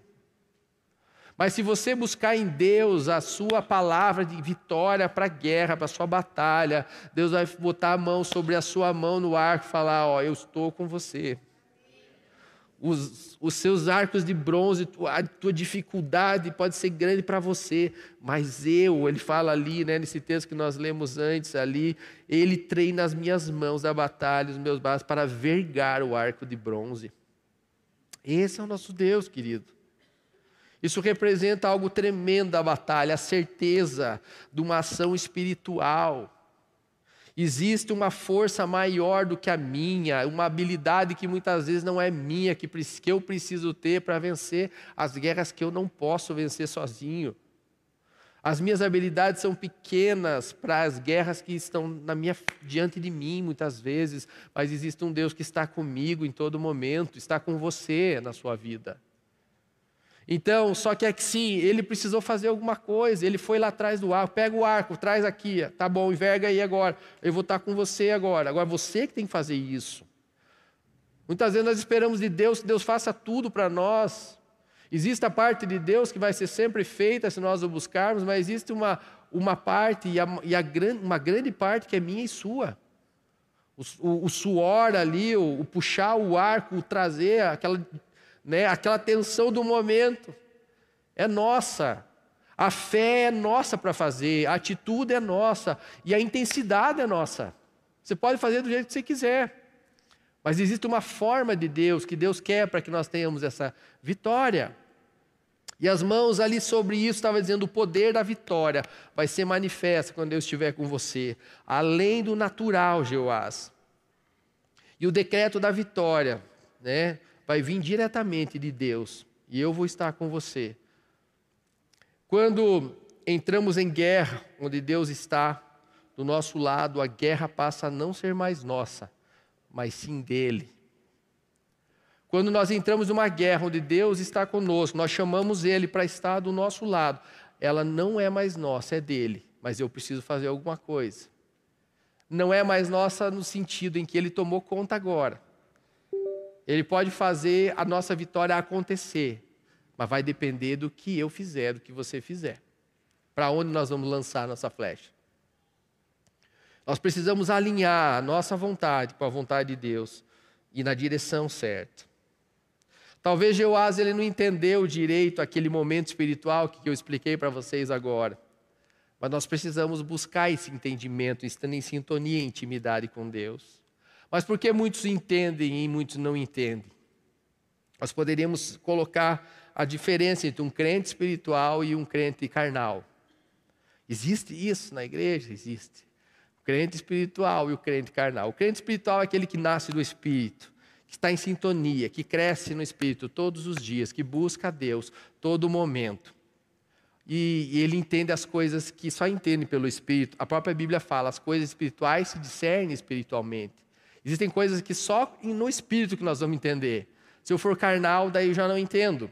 Mas se você buscar em Deus a sua palavra de vitória para a guerra, para a sua batalha, Deus vai botar a mão sobre a sua mão no arco e falar, eu estou com você. Os seus arcos de bronze, a tua dificuldade pode ser grande para você, mas ele fala ali, né, nesse texto que nós lemos antes ali, ele treina as minhas mãos da batalha, os meus braços para vergar o arco de bronze. Esse é o nosso Deus, querido. Isso representa algo tremendo da batalha, a certeza de uma ação espiritual. Existe uma força maior do que a minha, uma habilidade que muitas vezes não é minha, que eu preciso ter para vencer as guerras que eu não posso vencer sozinho. As minhas habilidades são pequenas para as guerras que estão diante de mim muitas vezes, mas existe um Deus que está comigo em todo momento, está com você na sua vida. Então, só que é que sim, ele precisou fazer alguma coisa, ele foi lá atrás do arco, pega o arco, traz aqui, tá bom, enverga aí agora, eu vou estar com você agora. Agora você que tem que fazer isso. Muitas vezes nós esperamos de Deus que Deus faça tudo para nós. Existe a parte de Deus que vai ser sempre feita se nós o buscarmos, mas existe uma parte, uma grande parte que é minha e sua. O suor ali, o puxar o arco, o trazer aquela... Aquela tensão do momento é nossa, a fé é nossa para fazer, a atitude é nossa e a intensidade é nossa. Você pode fazer do jeito que você quiser, mas existe uma forma de Deus, que Deus quer para que nós tenhamos essa vitória. E as mãos ali sobre isso, estava dizendo, o poder da vitória vai ser manifesto quando Deus estiver com você, além do natural, Jeoás. E o decreto da vitória, vai vir diretamente de Deus, e eu vou estar com você. Quando entramos em guerra, onde Deus está do nosso lado, a guerra passa a não ser mais nossa, mas sim dele. Quando nós entramos numa guerra onde Deus está conosco, nós chamamos ele para estar do nosso lado, ela não é mais nossa, é dele, mas eu preciso fazer alguma coisa. Não é mais nossa no sentido em que ele tomou conta agora. Ele pode fazer a nossa vitória acontecer, mas vai depender do que eu fizer, do que você fizer. Para onde nós vamos lançar a nossa flecha? Nós precisamos alinhar a nossa vontade com a vontade de Deus e na direção certa. Talvez Jeoás ele não entendeu direito aquele momento espiritual que eu expliquei para vocês agora. Mas nós precisamos buscar esse entendimento, estando em sintonia e intimidade com Deus. Mas por que muitos entendem e muitos não entendem? Nós poderíamos colocar a diferença entre um crente espiritual e um crente carnal. Existe isso na igreja? Existe. O crente espiritual e o crente carnal. O crente espiritual é aquele que nasce do Espírito, que está em sintonia, que cresce no Espírito todos os dias, que busca a Deus todo momento. E ele entende as coisas que só entende pelo Espírito. A própria Bíblia fala, as coisas espirituais se discernem espiritualmente. Existem coisas que só no Espírito que nós vamos entender. Se eu for carnal, daí eu já não entendo.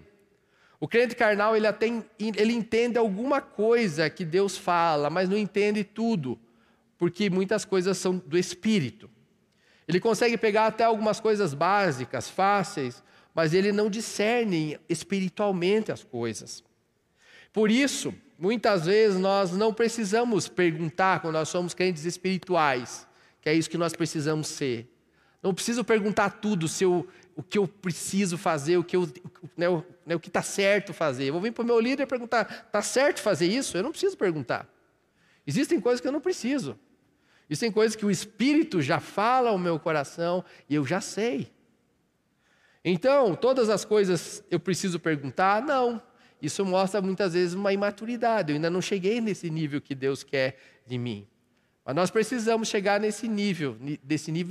O crente carnal, ele entende alguma coisa que Deus fala, mas não entende tudo, porque muitas coisas são do Espírito. Ele consegue pegar até algumas coisas básicas, fáceis, mas ele não discerne espiritualmente as coisas. Por isso, muitas vezes nós não precisamos perguntar quando nós somos crentes espirituais. É isso que nós precisamos ser. Não preciso perguntar tudo, o que eu preciso fazer, o que está certo fazer. Eu vou vir para o meu líder e perguntar, está certo fazer isso? Eu não preciso perguntar. Existem coisas que eu não preciso. Existem coisas que o Espírito já fala ao meu coração e eu já sei. Então, todas as coisas eu preciso perguntar? Não. Isso mostra muitas vezes uma imaturidade. Eu ainda não cheguei nesse nível que Deus quer de mim. Mas nós precisamos chegar nesse nível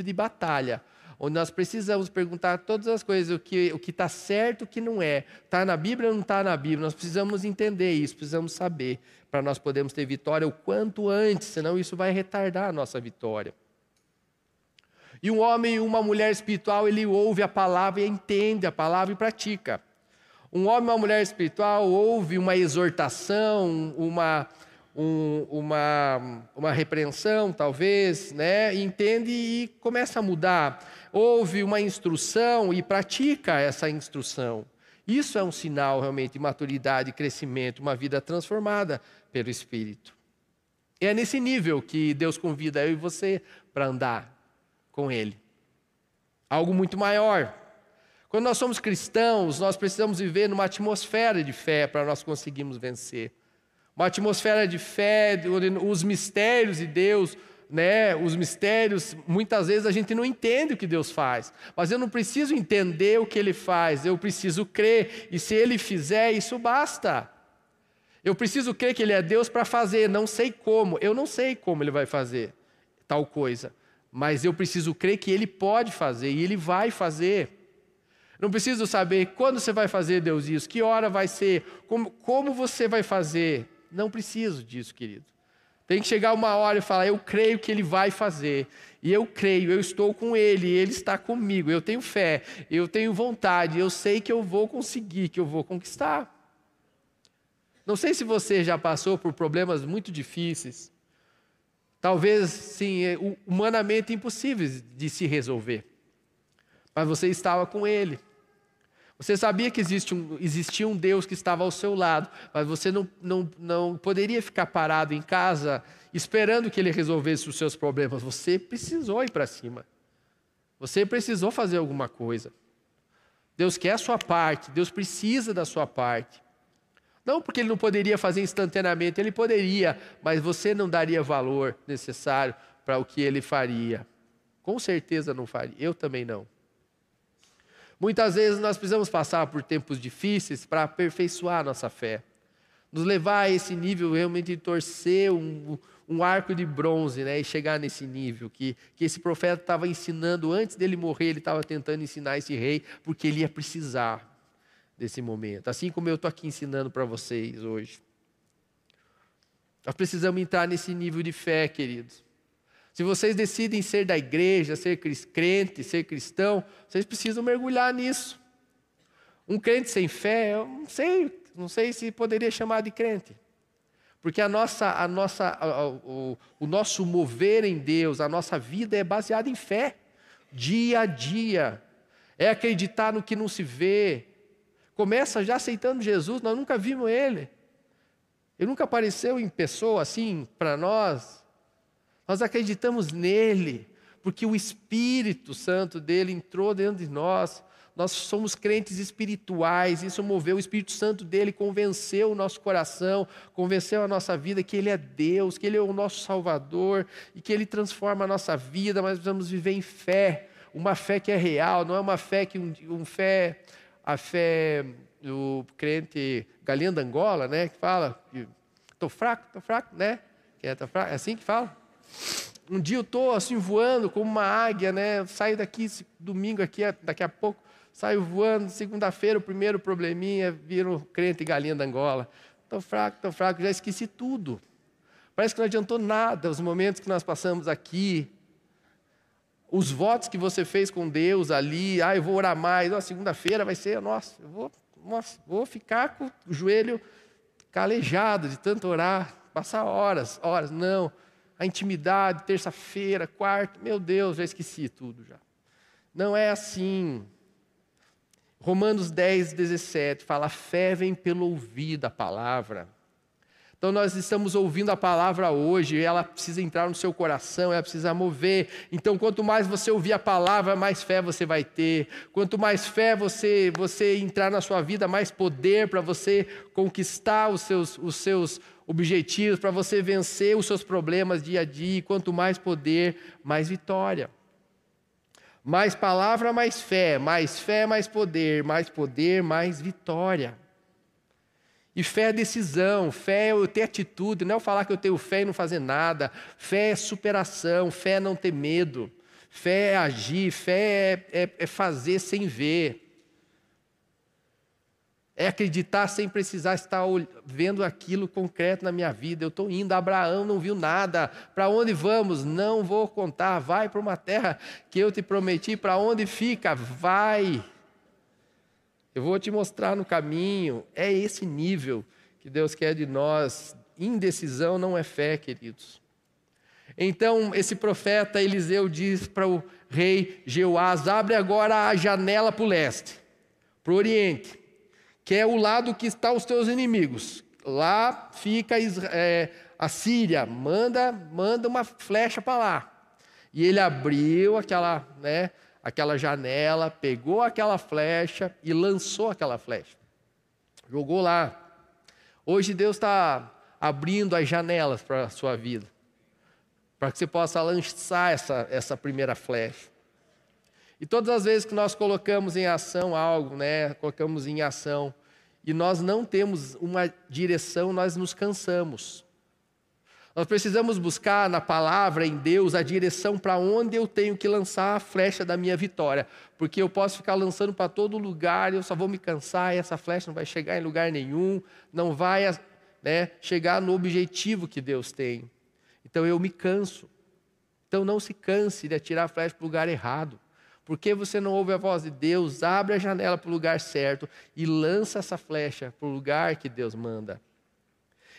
de batalha, onde nós precisamos perguntar todas as coisas, o que está certo, o que não é. Está na Bíblia ou não está na Bíblia? Nós precisamos entender isso, precisamos saber, para nós podermos ter vitória o quanto antes, senão isso vai retardar a nossa vitória. E um homem e uma mulher espiritual, ele ouve a palavra e entende a palavra e pratica. Um homem e uma mulher espiritual ouve uma exortação, uma repreensão, talvez, entende e começa a mudar. Houve uma instrução e pratica essa instrução. Isso é um sinal realmente de maturidade, crescimento, uma vida transformada pelo Espírito. É nesse nível que Deus convida eu e você para andar com Ele. Algo muito maior. Quando nós somos cristãos, nós precisamos viver numa atmosfera de fé para nós conseguirmos vencer. Uma atmosfera de fé, os mistérios de Deus, os mistérios, muitas vezes a gente não entende o que Deus faz. Mas eu não preciso entender o que Ele faz, eu preciso crer. E se Ele fizer, isso basta. Eu preciso crer que Ele é Deus para fazer, não sei como. Eu não sei como Ele vai fazer tal coisa. Mas eu preciso crer que Ele pode fazer e Ele vai fazer. Não preciso saber quando você vai fazer, Deus, isso. Que hora vai ser, como você vai fazer. Não preciso disso, querido. Tem que chegar uma hora e falar, eu creio que ele vai fazer. E eu creio, eu estou com ele, ele está comigo. Eu tenho fé, eu tenho vontade, eu sei que eu vou conseguir, que eu vou conquistar. Não sei se você já passou por problemas muito difíceis. Talvez, sim, humanamente impossíveis de se resolver. Mas você estava com ele. Você sabia que existia um Deus que estava ao seu lado, mas você não poderia ficar parado em casa esperando que ele resolvesse os seus problemas. Você precisou ir para cima. Você precisou fazer alguma coisa. Deus quer a sua parte, Deus precisa da sua parte. Não porque ele não poderia fazer instantaneamente, ele poderia, mas você não daria valor necessário para o que ele faria. Com certeza não faria, eu também não. Muitas vezes nós precisamos passar por tempos difíceis para aperfeiçoar nossa fé. Nos levar a esse nível realmente de torcer um arco de bronze, né? E chegar nesse nível que esse profeta estava ensinando antes dele morrer. Ele estava tentando ensinar esse rei porque ele ia precisar desse momento. Assim como eu estou aqui ensinando para vocês hoje. Nós precisamos entrar nesse nível de fé, queridos. Se vocês decidem ser da igreja, ser crente, ser cristão, vocês precisam mergulhar nisso. Um crente sem fé, eu não sei se poderia chamar de crente. Porque o nosso mover em Deus, a nossa vida é baseada em fé. Dia a dia. É acreditar no que não se vê. Começa já aceitando Jesus, nós nunca vimos Ele. Ele nunca apareceu em pessoa assim para nós. Nós acreditamos nele, porque o Espírito Santo dele entrou dentro de nós. Nós somos crentes espirituais, isso moveu o Espírito Santo dele, convenceu o nosso coração, convenceu a nossa vida que ele é Deus, que ele é o nosso Salvador e que ele transforma a nossa vida, mas precisamos viver em fé, uma fé que é real, não é uma fé que a fé do crente Galinha da Angola, né, que fala, tô fraco, né? É assim que fala? Um dia eu estou assim voando como uma águia, né? Saio daqui, domingo aqui, daqui a pouco, saio voando, segunda-feira o primeiro probleminha, viro crente e Galinha da Angola. Estou fraco, já esqueci tudo. Parece que não adiantou nada os momentos que nós passamos aqui. Os votos que você fez com Deus ali, eu vou orar mais, segunda-feira vai ser, eu vou ficar com o joelho calejado de tanto orar, passar horas, não. A intimidade, terça-feira, quarta, meu Deus, já esqueci tudo já. Não é assim. Romanos 10:17 fala, a fé vem pelo ouvir da palavra. Então nós estamos ouvindo a palavra hoje, ela precisa entrar no seu coração, ela precisa mover. Então quanto mais você ouvir a palavra, mais fé você vai ter. Quanto mais fé você entrar na sua vida, mais poder para você conquistar os seus objetivos, para você vencer os seus problemas dia a dia. E quanto mais poder, mais vitória. Mais palavra, mais fé. Mais fé, mais poder. Mais poder, mais vitória. E fé é decisão, fé é eu ter atitude, não é eu falar que eu tenho fé e não fazer nada. Fé é superação, fé é não ter medo, fé é agir, fé é fazer sem ver. É acreditar sem precisar estar vendo aquilo concreto na minha vida. Eu estou indo, Abraão não viu nada, para onde vamos? Não vou contar, vai para uma terra que eu te prometi, para onde fica? Vai! Eu vou te mostrar no caminho. É esse nível que Deus quer de nós. Indecisão não é fé, queridos. Então, esse profeta Eliseu diz para o rei Jeoás, abre agora a janela para o leste, para o oriente, que é o lado que está os teus inimigos. Lá fica a Síria, manda uma flecha para lá. E ele abriu aquela janela, pegou aquela flecha e lançou aquela flecha. Jogou lá. Hoje Deus está abrindo as janelas para a sua vida. Para que você possa lançar essa primeira flecha. E todas as vezes que nós colocamos em ação algo, né? Colocamos em ação e nós não temos uma direção, nós nos cansamos. Nós precisamos buscar na palavra, em Deus, a direção para onde eu tenho que lançar a flecha da minha vitória. Porque eu posso ficar lançando para todo lugar, eu só vou me cansar, e essa flecha não vai chegar em lugar nenhum, não vai né, chegar no objetivo que Deus tem. Então eu me canso. Então não se canse de atirar a flecha para o lugar errado. Porque você não ouve a voz de Deus, abre a janela para o lugar certo e lança essa flecha para o lugar que Deus manda.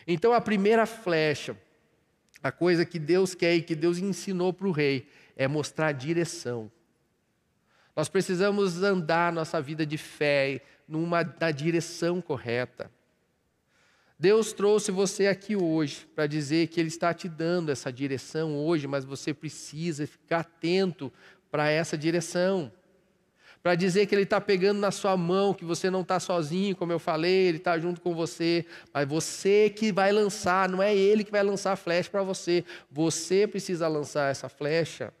Então a primeira flecha, a coisa que Deus quer e que Deus ensinou para o rei, é mostrar a direção. Nós precisamos andar nossa vida de fé na direção correta. Deus trouxe você aqui hoje para dizer que Ele está te dando essa direção hoje, mas você precisa ficar atento para essa direção, para dizer que Ele está pegando na sua mão, que você não está sozinho, como eu falei, Ele está junto com você, mas você que vai lançar, não é Ele que vai lançar a flecha para você, você precisa lançar essa flecha.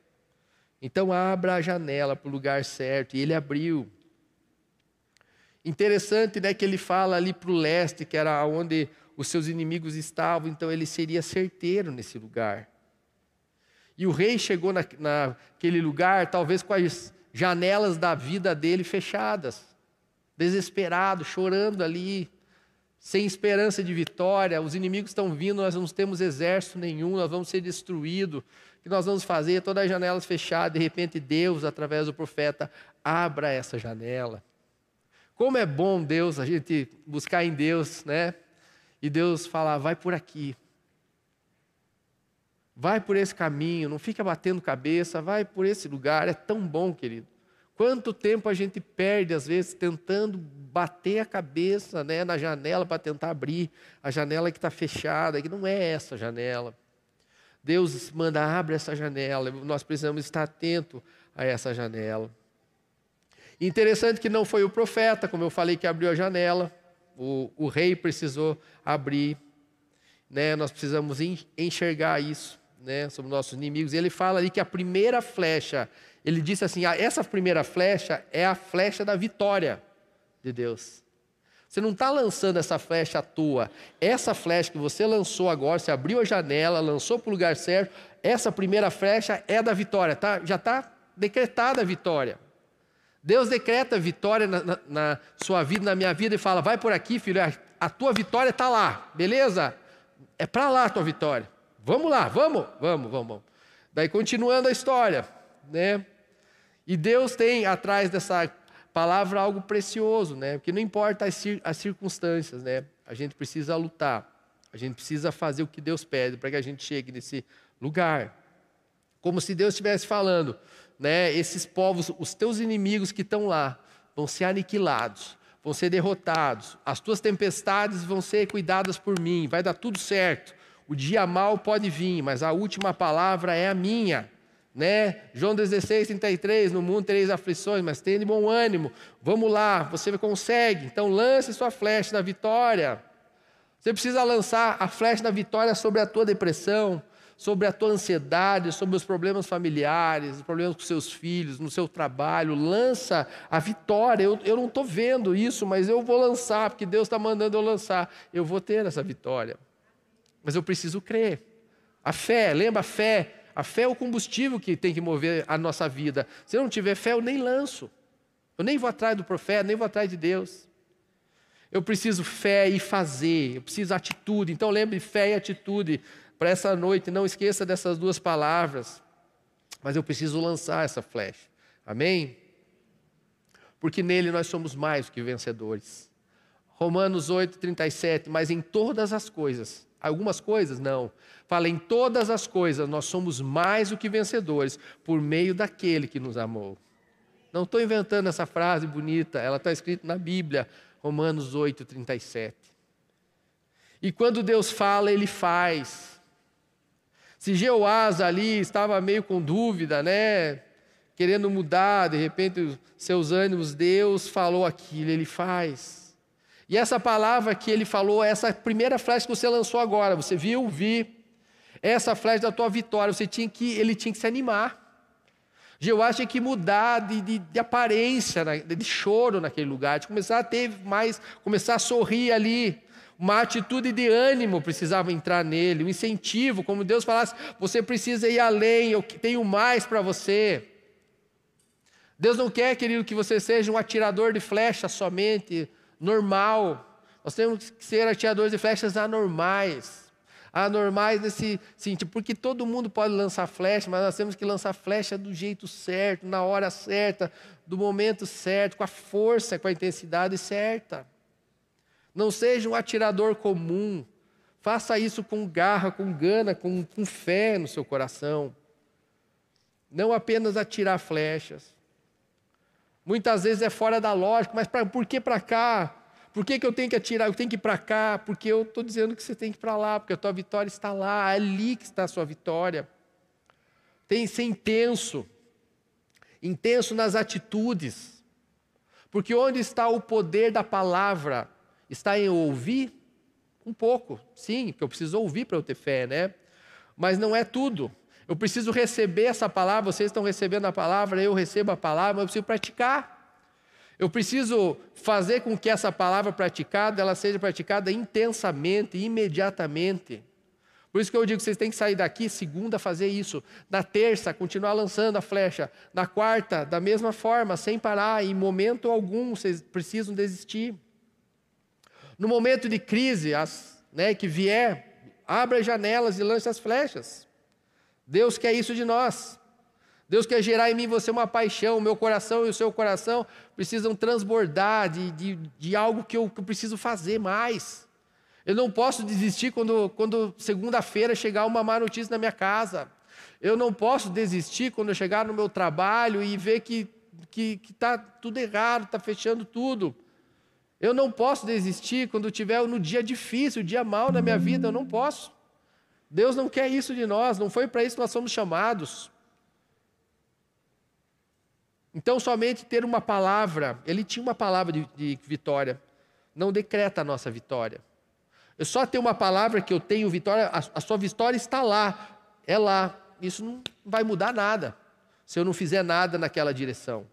Então abra a janela para o lugar certo, e Ele abriu. Interessante, né, que Ele fala ali para o leste, que era onde os seus inimigos estavam, então Ele seria certeiro nesse lugar. E o rei chegou naquele lugar, talvez com as janelas da vida dele fechadas, desesperado, chorando ali, sem esperança de vitória. Os inimigos estão vindo, nós não temos exército nenhum, nós vamos ser destruídos. O que nós vamos fazer? Todas as janelas fechadas. De repente Deus, através do profeta, abra essa janela. Como é bom Deus, a gente buscar em Deus, né? E Deus falar, vai por aqui. Vai por esse caminho, não fica batendo cabeça, vai por esse lugar, é tão bom, querido. Quanto tempo a gente perde, às vezes, tentando bater a cabeça, né, na janela para tentar abrir a janela que está fechada, que não é essa janela. Deus manda, abre essa janela, nós precisamos estar atentos a essa janela. Interessante que não foi o profeta, como eu falei, que abriu a janela, o rei precisou abrir, né, nós precisamos enxergar isso. Né, sobre nossos inimigos. Ele fala ali que a primeira flecha, ele disse assim, essa primeira flecha é a flecha da vitória de Deus. Você não está lançando essa flecha à toa. Essa flecha que você lançou agora, você abriu a janela, lançou para o lugar certo, essa primeira flecha é da vitória, tá? Já está decretada a vitória. Deus decreta a vitória na sua vida, na minha vida, e fala, vai por aqui, filho, a tua vitória está lá, beleza? É para lá a tua vitória. Vamos lá, vamos. Daí continuando a história, né? E Deus tem atrás dessa palavra algo precioso, né? Porque não importa as circunstâncias, né? A gente precisa lutar, a gente precisa fazer o que Deus pede para que a gente chegue nesse lugar. Como se Deus estivesse falando, né? Esses povos, os teus inimigos que estão lá, vão ser aniquilados, vão ser derrotados. As tuas tempestades vão ser cuidadas por mim, vai dar tudo certo. O dia mal pode vir, mas a última palavra é a minha, né? João 16:33, no mundo tereis aflições, mas tenha de bom ânimo. Vamos lá, você consegue. Então lance sua flecha da vitória. Você precisa lançar a flecha da vitória sobre a tua depressão, sobre a tua ansiedade, sobre os problemas familiares, os problemas com seus filhos, no seu trabalho. Lança a vitória. Eu não estou vendo isso, mas eu vou lançar, porque Deus está mandando eu lançar. Eu vou ter essa vitória. Mas eu preciso crer. A fé, lembra a fé? A fé é o combustível que tem que mover a nossa vida. Se eu não tiver fé, eu nem lanço. Eu nem vou atrás do profeta, nem vou atrás de Deus. Eu preciso fé e fazer. Eu preciso atitude. Então lembre, fé e atitude. Para essa noite, não esqueça dessas duas palavras. Mas eu preciso lançar essa flecha. Amém? Porque nele nós somos mais do que vencedores. Romanos 8:37, mas em todas as coisas... Algumas coisas, não. Fala, em todas as coisas, nós somos mais do que vencedores, por meio daquele que nos amou. Não estou inventando essa frase bonita, ela está escrita na Bíblia, Romanos 8:37. E quando Deus fala, Ele faz. Se Jeoás ali estava meio com dúvida, né? Querendo mudar, de repente, os seus ânimos, Deus falou aquilo, Ele faz. E essa palavra que ele falou, essa primeira flecha que você lançou agora, você viu, vi, essa flecha da tua vitória, ele tinha que se animar. Jeoás tinha que mudar de aparência, de choro naquele lugar, de começar a ter mais, começar a sorrir ali. Uma atitude de ânimo precisava entrar nele, um incentivo, como Deus falasse, você precisa ir além, eu tenho mais para você. Deus não quer, querido, que você seja um atirador de flecha somente, normal, Nós temos que ser atiradores de flechas anormais. Anormais nesse sentido, porque todo mundo pode lançar flecha, mas nós temos que lançar flecha do jeito certo, na hora certa, do momento certo, com a força, com a intensidade certa. Não seja um atirador comum. Faça isso com garra, com gana, com fé no seu coração. Não apenas atirar flechas. Muitas vezes é fora da lógica, mas por que para cá? Por que eu tenho que atirar? Eu tenho que ir para cá? Porque eu estou dizendo que você tem que ir para lá, porque a tua vitória está lá, é ali que está a sua vitória. Tem que ser intenso. Intenso nas atitudes. Porque onde está o poder da palavra? Está em ouvir? Um pouco, sim, porque eu preciso ouvir para eu ter fé, né? Mas não é tudo. Eu preciso receber essa palavra, vocês estão recebendo a palavra, eu recebo a palavra, mas eu preciso praticar. Eu preciso fazer com que essa palavra praticada, ela seja praticada intensamente, imediatamente. Por isso que eu digo que vocês têm que sair daqui, segunda, fazer isso. Na terça, continuar lançando a flecha. Na quarta, da mesma forma, sem parar, em momento algum, vocês precisam desistir. No momento de crise, que vier, abra janelas e lance as flechas. Deus quer isso de nós. Deus quer gerar em mim e você uma paixão. O meu coração e o seu coração precisam transbordar de algo que eu preciso fazer mais. Eu não posso desistir quando segunda-feira chegar uma má notícia na minha casa. Eu não posso desistir quando eu chegar no meu trabalho e ver que está tudo errado, está fechando tudo. Eu não posso desistir quando tiver no dia difícil, o dia mau na minha vida, eu não posso. Deus não quer isso de nós, não foi para isso que nós somos chamados. Então somente ter uma palavra, ele tinha uma palavra de vitória, não decreta a nossa vitória. Eu só ter uma palavra que eu tenho vitória, a sua vitória está lá, é lá. Isso não vai mudar nada, se eu não fizer nada naquela direção.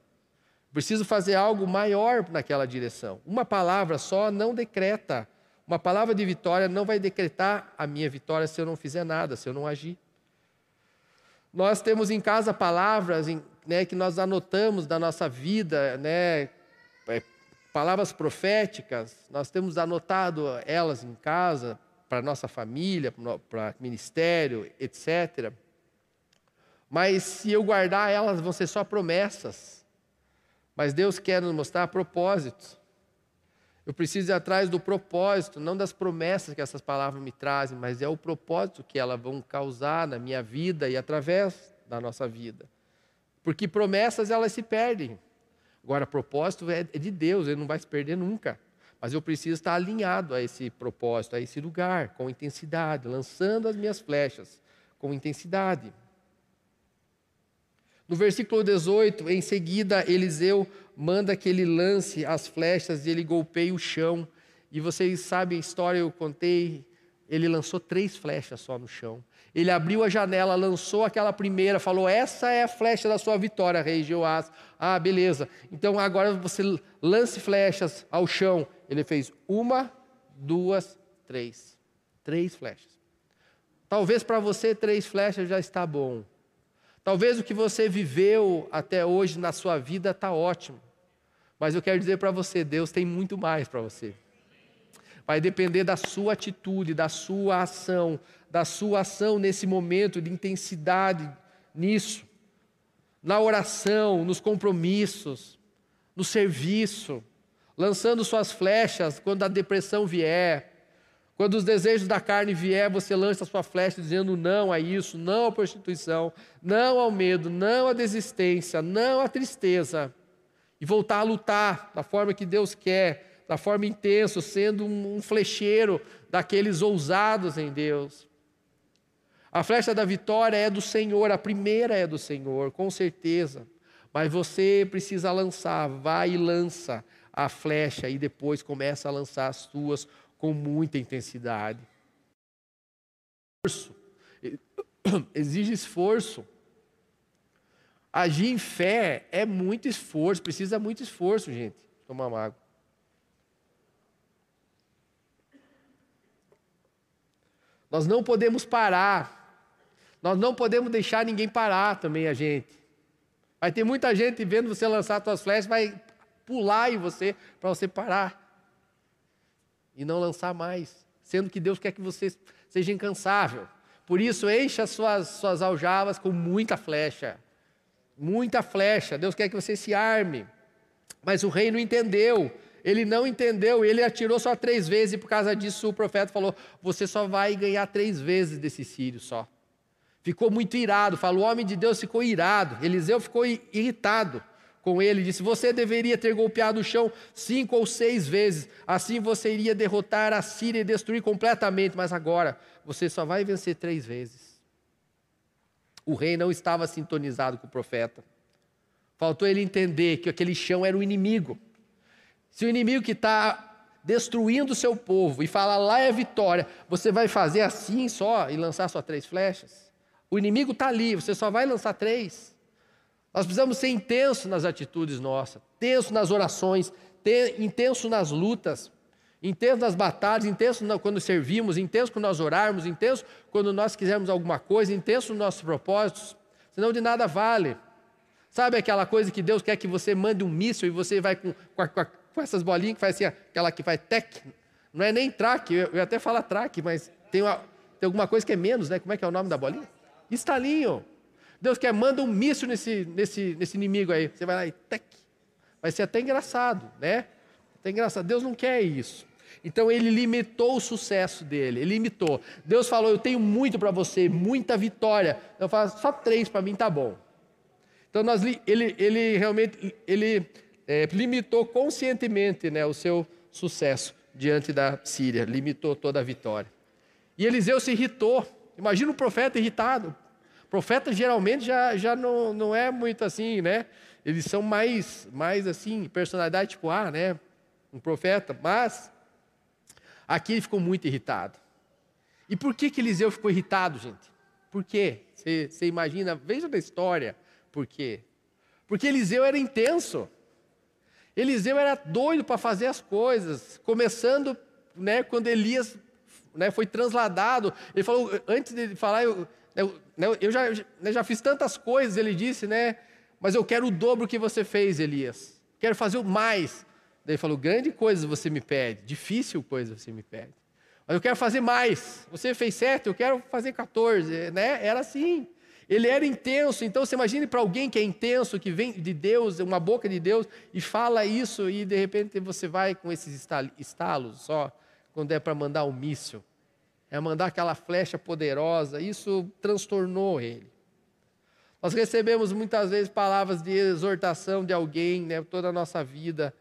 Preciso fazer algo maior naquela direção. Uma palavra só não decreta. Uma palavra de vitória não vai decretar a minha vitória se eu não fizer nada, se eu não agir. Nós temos em casa palavras que nós anotamos da nossa vida, palavras proféticas. Nós temos anotado elas em casa, para nossa família, para ministério, etc. Mas se eu guardar elas, vão ser só promessas. Mas Deus quer nos mostrar propósitos. Eu preciso ir atrás do propósito, não das promessas que essas palavras me trazem, mas é o propósito que elas vão causar na minha vida e através da nossa vida. Porque promessas, elas se perdem. Agora, propósito é de Deus, ele não vai se perder nunca. Mas eu preciso estar alinhado a esse propósito, a esse lugar, com intensidade, lançando as minhas flechas com intensidade. No versículo 18, em seguida, Eliseu manda que ele lance as flechas e ele golpeie o chão. E vocês sabem a história, eu contei, ele lançou 3 flechas só no chão. Ele abriu a janela, lançou aquela primeira, falou, essa é a flecha da sua vitória, rei Jeoás. Ah, beleza. Então, agora você lance flechas ao chão. Ele fez 1, 2, 3. 3 flechas. Talvez para você 3 flechas já está bom. Talvez o que você viveu até hoje na sua vida está ótimo. Mas eu quero dizer para você, Deus tem muito mais para você. Vai depender da sua atitude, da sua ação nesse momento de intensidade nisso. Na oração, nos compromissos, no serviço, lançando suas flechas quando a depressão vier. Quando os desejos da carne vier, você lança a sua flecha dizendo não a isso, não à prostituição, não ao medo, não à desistência, não à tristeza. E voltar a lutar da forma que Deus quer, da forma intensa, sendo um flecheiro daqueles ousados em Deus. A flecha da vitória é do Senhor, a primeira é do Senhor, com certeza. Mas você precisa lançar, vai e lança a flecha e depois começa a lançar as suas com muita intensidade. Exige esforço. Agir em fé é muito esforço, precisa muito esforço, gente. Tomar uma água. Nós não podemos parar. Nós não podemos deixar ninguém parar também, a gente. Vai ter muita gente vendo você lançar suas flechas, vai pular em você para você parar. e não lançar mais, sendo que Deus quer que você seja incansável. Por isso, encha suas aljavas com muita flecha. Muita flecha. Deus quer que você se arme. Mas o rei não entendeu. Ele não entendeu. Ele atirou só 3 vezes. E por causa disso, o profeta falou, você só vai ganhar 3 vezes desse sírio só. Ficou muito irado. Falou, o homem de Deus ficou irado. Eliseu ficou irritado com ele. Disse, você deveria ter golpeado o chão 5 ou 6 vezes. Assim você iria derrotar a Síria e destruir completamente. Mas agora, você só vai vencer 3 vezes. O rei não estava sintonizado com o profeta. Faltou ele entender que aquele chão era o inimigo. Se o inimigo que está destruindo o seu povo e falar lá é a vitória, você vai fazer assim só e lançar só 3 flechas? O inimigo está ali, você só vai lançar 3. Nós precisamos ser intensos nas atitudes nossas, intensos nas orações, intensos nas lutas, intensos nas batalhas, intensos quando servimos, intensos quando nós orarmos, intensos quando nós quisermos alguma coisa, intensos nos nossos propósitos, senão de nada vale. Sabe aquela coisa que Deus quer que você mande um míssil e você vai com essas bolinhas que faz assim, aquela que vai tec, não é nem traque, eu até falo traque, mas tem alguma coisa que é menos, né? Como é que é o nome da bolinha? Estalinho. Deus quer, manda um míssil nesse inimigo aí, você vai lá e tec, vai ser até engraçado, né? Até engraçado, Deus não quer isso. Então ele limitou o sucesso dele, ele limitou. Deus falou, eu tenho muito para você, muita vitória, eu falo, só 3 para mim tá bom. Então, ele realmente limitou conscientemente, né, o seu sucesso diante da Síria. Limitou toda a vitória. E Eliseu se irritou. Imagina o profeta irritado. Profeta geralmente já não é muito assim, né? Eles são mais assim, personalidade tipo A, né? Um profeta. Mas aqui ele ficou muito irritado. E por que Eliseu ficou irritado, gente? Por quê? Você imagina, veja da história. Por quê? Porque Eliseu era intenso. Eliseu era doido para fazer as coisas. Começando, né, quando Elias, né, foi transladado. Ele falou, antes de falar, eu já fiz tantas coisas, ele disse, né? Mas eu quero o dobro que você fez, Elias. Quero fazer o mais. Daí ele falou, grande coisa você me pede, difícil coisa você me pede. Mas eu quero fazer mais. Você fez 7, eu quero fazer 14, né? Era assim. Ele era intenso, então você imagine para alguém que é intenso, que vem de Deus, uma boca de Deus, e fala isso, e de repente você vai com esses estalos só, quando é para mandar um míssil, é mandar aquela flecha poderosa, isso transtornou ele. Nós recebemos muitas vezes palavras de exortação de alguém, né, toda a nossa vida,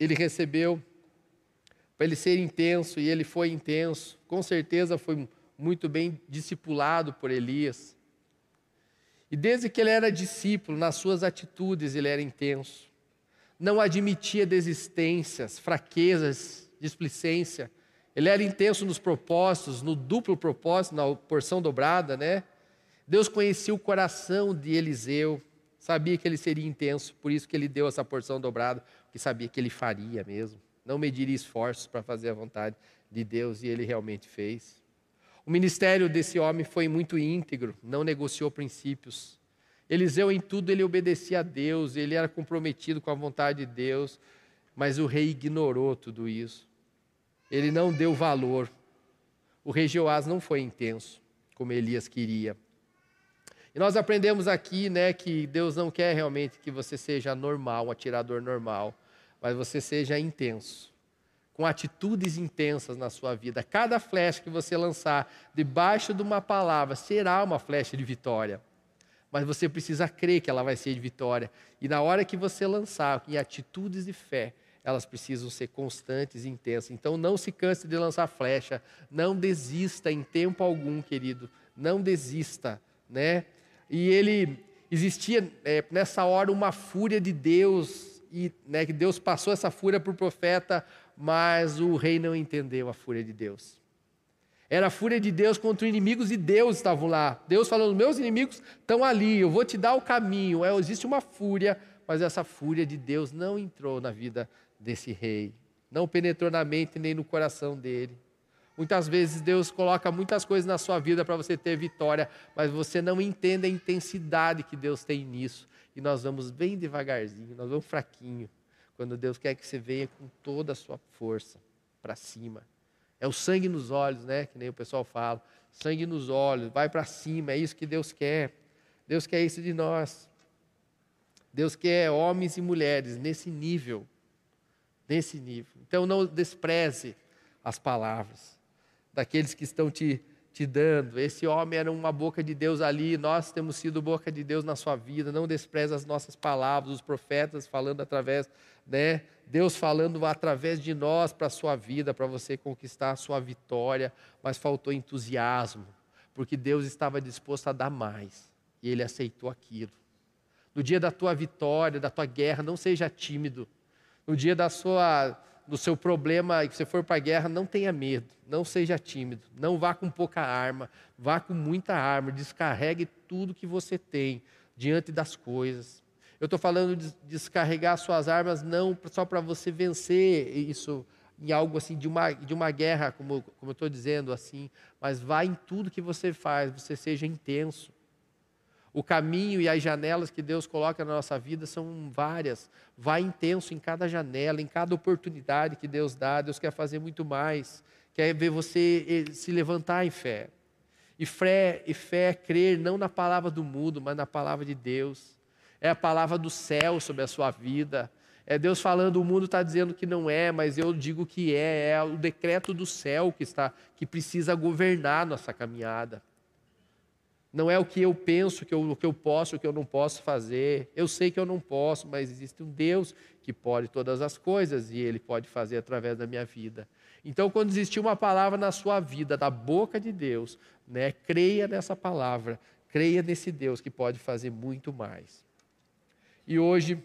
ele recebeu, para ele ser intenso, e ele foi intenso, com certeza foi muito bem discipulado por Elias. E desde que ele era discípulo, nas suas atitudes ele era intenso. Não admitia desistências, fraquezas, displicência. Ele era intenso nos propósitos, no duplo propósito, na porção dobrada, né? Deus conhecia o coração de Eliseu. Sabia que ele seria intenso, por isso que ele deu essa porção dobrada, porque sabia que ele faria mesmo. Não mediria esforços para fazer a vontade de Deus, e ele realmente fez. O ministério desse homem foi muito íntegro, não negociou princípios. Eliseu, em tudo, ele obedecia a Deus, ele era comprometido com a vontade de Deus, mas o rei ignorou tudo isso. Ele não deu valor. O rei Jeoás não foi intenso, como Elias queria. E nós aprendemos aqui, né, que Deus não quer realmente que você seja normal, um atirador normal, mas você seja intenso, com atitudes intensas na sua vida. Cada flecha que você lançar debaixo de uma palavra será uma flecha de vitória. Mas você precisa crer que ela vai ser de vitória. E na hora que você lançar, em atitudes de fé, elas precisam ser constantes e intensas. Então não se canse de lançar flecha. Não desista em tempo algum, querido. Não desista, né? E existia nessa hora uma fúria de Deus, e, né, que Deus passou essa fúria para o profeta, mas o rei não entendeu a fúria de Deus. Era a fúria de Deus contra inimigos de Deus estavam lá. Deus falando, meus inimigos estão ali, eu vou te dar o caminho. Existe uma fúria, mas essa fúria de Deus não entrou na vida desse rei. Não penetrou na mente nem no coração dele. Muitas vezes Deus coloca muitas coisas na sua vida para você ter vitória, mas você não entende a intensidade que Deus tem nisso. E nós vamos bem devagarzinho, nós vamos fraquinho. Quando Deus quer que você venha com toda a sua força. para cima. É o sangue nos olhos, né? Que nem o pessoal fala. Sangue nos olhos, vai para cima, é isso que Deus quer. Deus quer isso de nós. Deus quer homens e mulheres nesse nível. Nesse nível. Então não despreze as palavras daqueles que estão te dando. Esse homem era uma boca de Deus ali, nós temos sido boca de Deus na sua vida. Não despreze as nossas palavras, os profetas falando através, né? Deus falando através de nós para a sua vida, para você conquistar a sua vitória. Mas faltou entusiasmo, porque Deus estava disposto a dar mais. E Ele aceitou aquilo. No dia da tua vitória, da tua guerra, não seja tímido. No dia do seu problema, e que você for para a guerra, não tenha medo. Não seja tímido. Não vá com pouca arma. Vá com muita arma. Descarregue tudo que você tem diante das coisas. Eu estou falando de descarregar suas armas não só para você vencer isso em algo assim de uma guerra, como eu estou dizendo assim, mas vá em tudo que você faz, você seja intenso. O caminho e as janelas que Deus coloca na nossa vida são várias. Vá intenso em cada janela, em cada oportunidade que Deus dá. Deus quer fazer muito mais, quer ver você se levantar em fé. E fé é crer não na palavra do mundo, mas na palavra de Deus. É a palavra do céu sobre a sua vida. É Deus falando, o mundo está dizendo que não é, mas eu digo que é. É o decreto do céu que precisa governar nossa caminhada. Não é o que eu penso, o que eu posso, o que eu não posso fazer. Eu sei que eu não posso, mas existe um Deus que pode todas as coisas e Ele pode fazer através da minha vida. Então, quando existir uma palavra na sua vida, da boca de Deus, né, creia nessa palavra, creia nesse Deus que pode fazer muito mais. E hoje,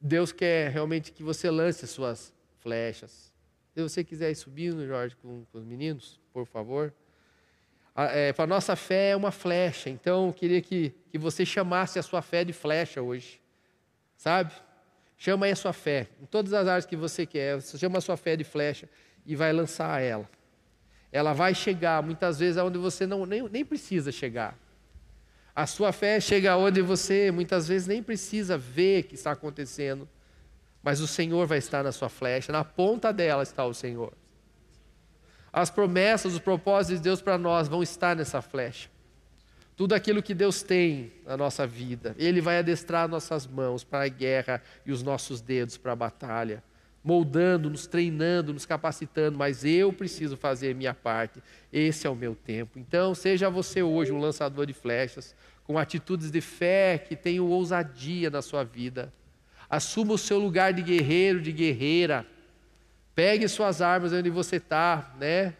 Deus quer realmente que você lance as suas flechas. Se você quiser ir subindo, Jorge, com os meninos, por favor. Para a nossa fé é uma flecha, então eu queria que você chamasse a sua fé de flecha hoje, sabe? Chama aí a sua fé, em todas as áreas que você quer, você chama a sua fé de flecha e vai lançar ela. Ela vai chegar muitas vezes aonde você nem precisa chegar. A sua fé chega onde você muitas vezes nem precisa ver o que está acontecendo. Mas o Senhor vai estar na sua flecha, na ponta dela está o Senhor. As promessas, os propósitos de Deus para nós vão estar nessa flecha. Tudo aquilo que Deus tem na nossa vida, Ele vai adestrar nossas mãos para a guerra e os nossos dedos para a batalha. Moldando, nos treinando, nos capacitando, mas eu preciso fazer minha parte, esse é o meu tempo. Então seja você hoje um lançador de flechas, com atitudes de fé que tenham ousadia na sua vida. Assuma o seu lugar de guerreiro, de guerreira, pegue suas armas onde você está, né?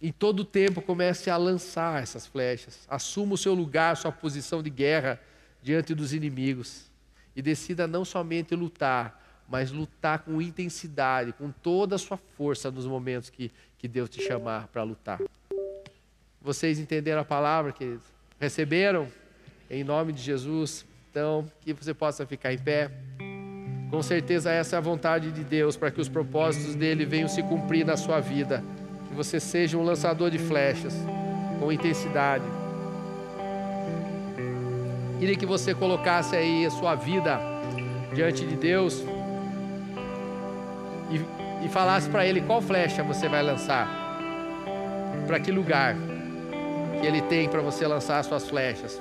Em todo o tempo comece a lançar essas flechas, assuma o seu lugar, sua posição de guerra diante dos inimigos e decida não somente lutar, mas lutar com intensidade, com toda a sua força nos momentos que Deus te chamar para lutar. Vocês entenderam a palavra, queridos? Receberam? Em nome de Jesus. Então, que você possa ficar em pé. Com certeza essa é a vontade de Deus, para que os propósitos dEle venham se cumprir na sua vida. Que você seja um lançador de flechas, com intensidade. Queria que você colocasse aí a sua vida diante de Deus, e falasse para Ele qual flecha você vai lançar, para que lugar que Ele tem para você lançar as suas flechas.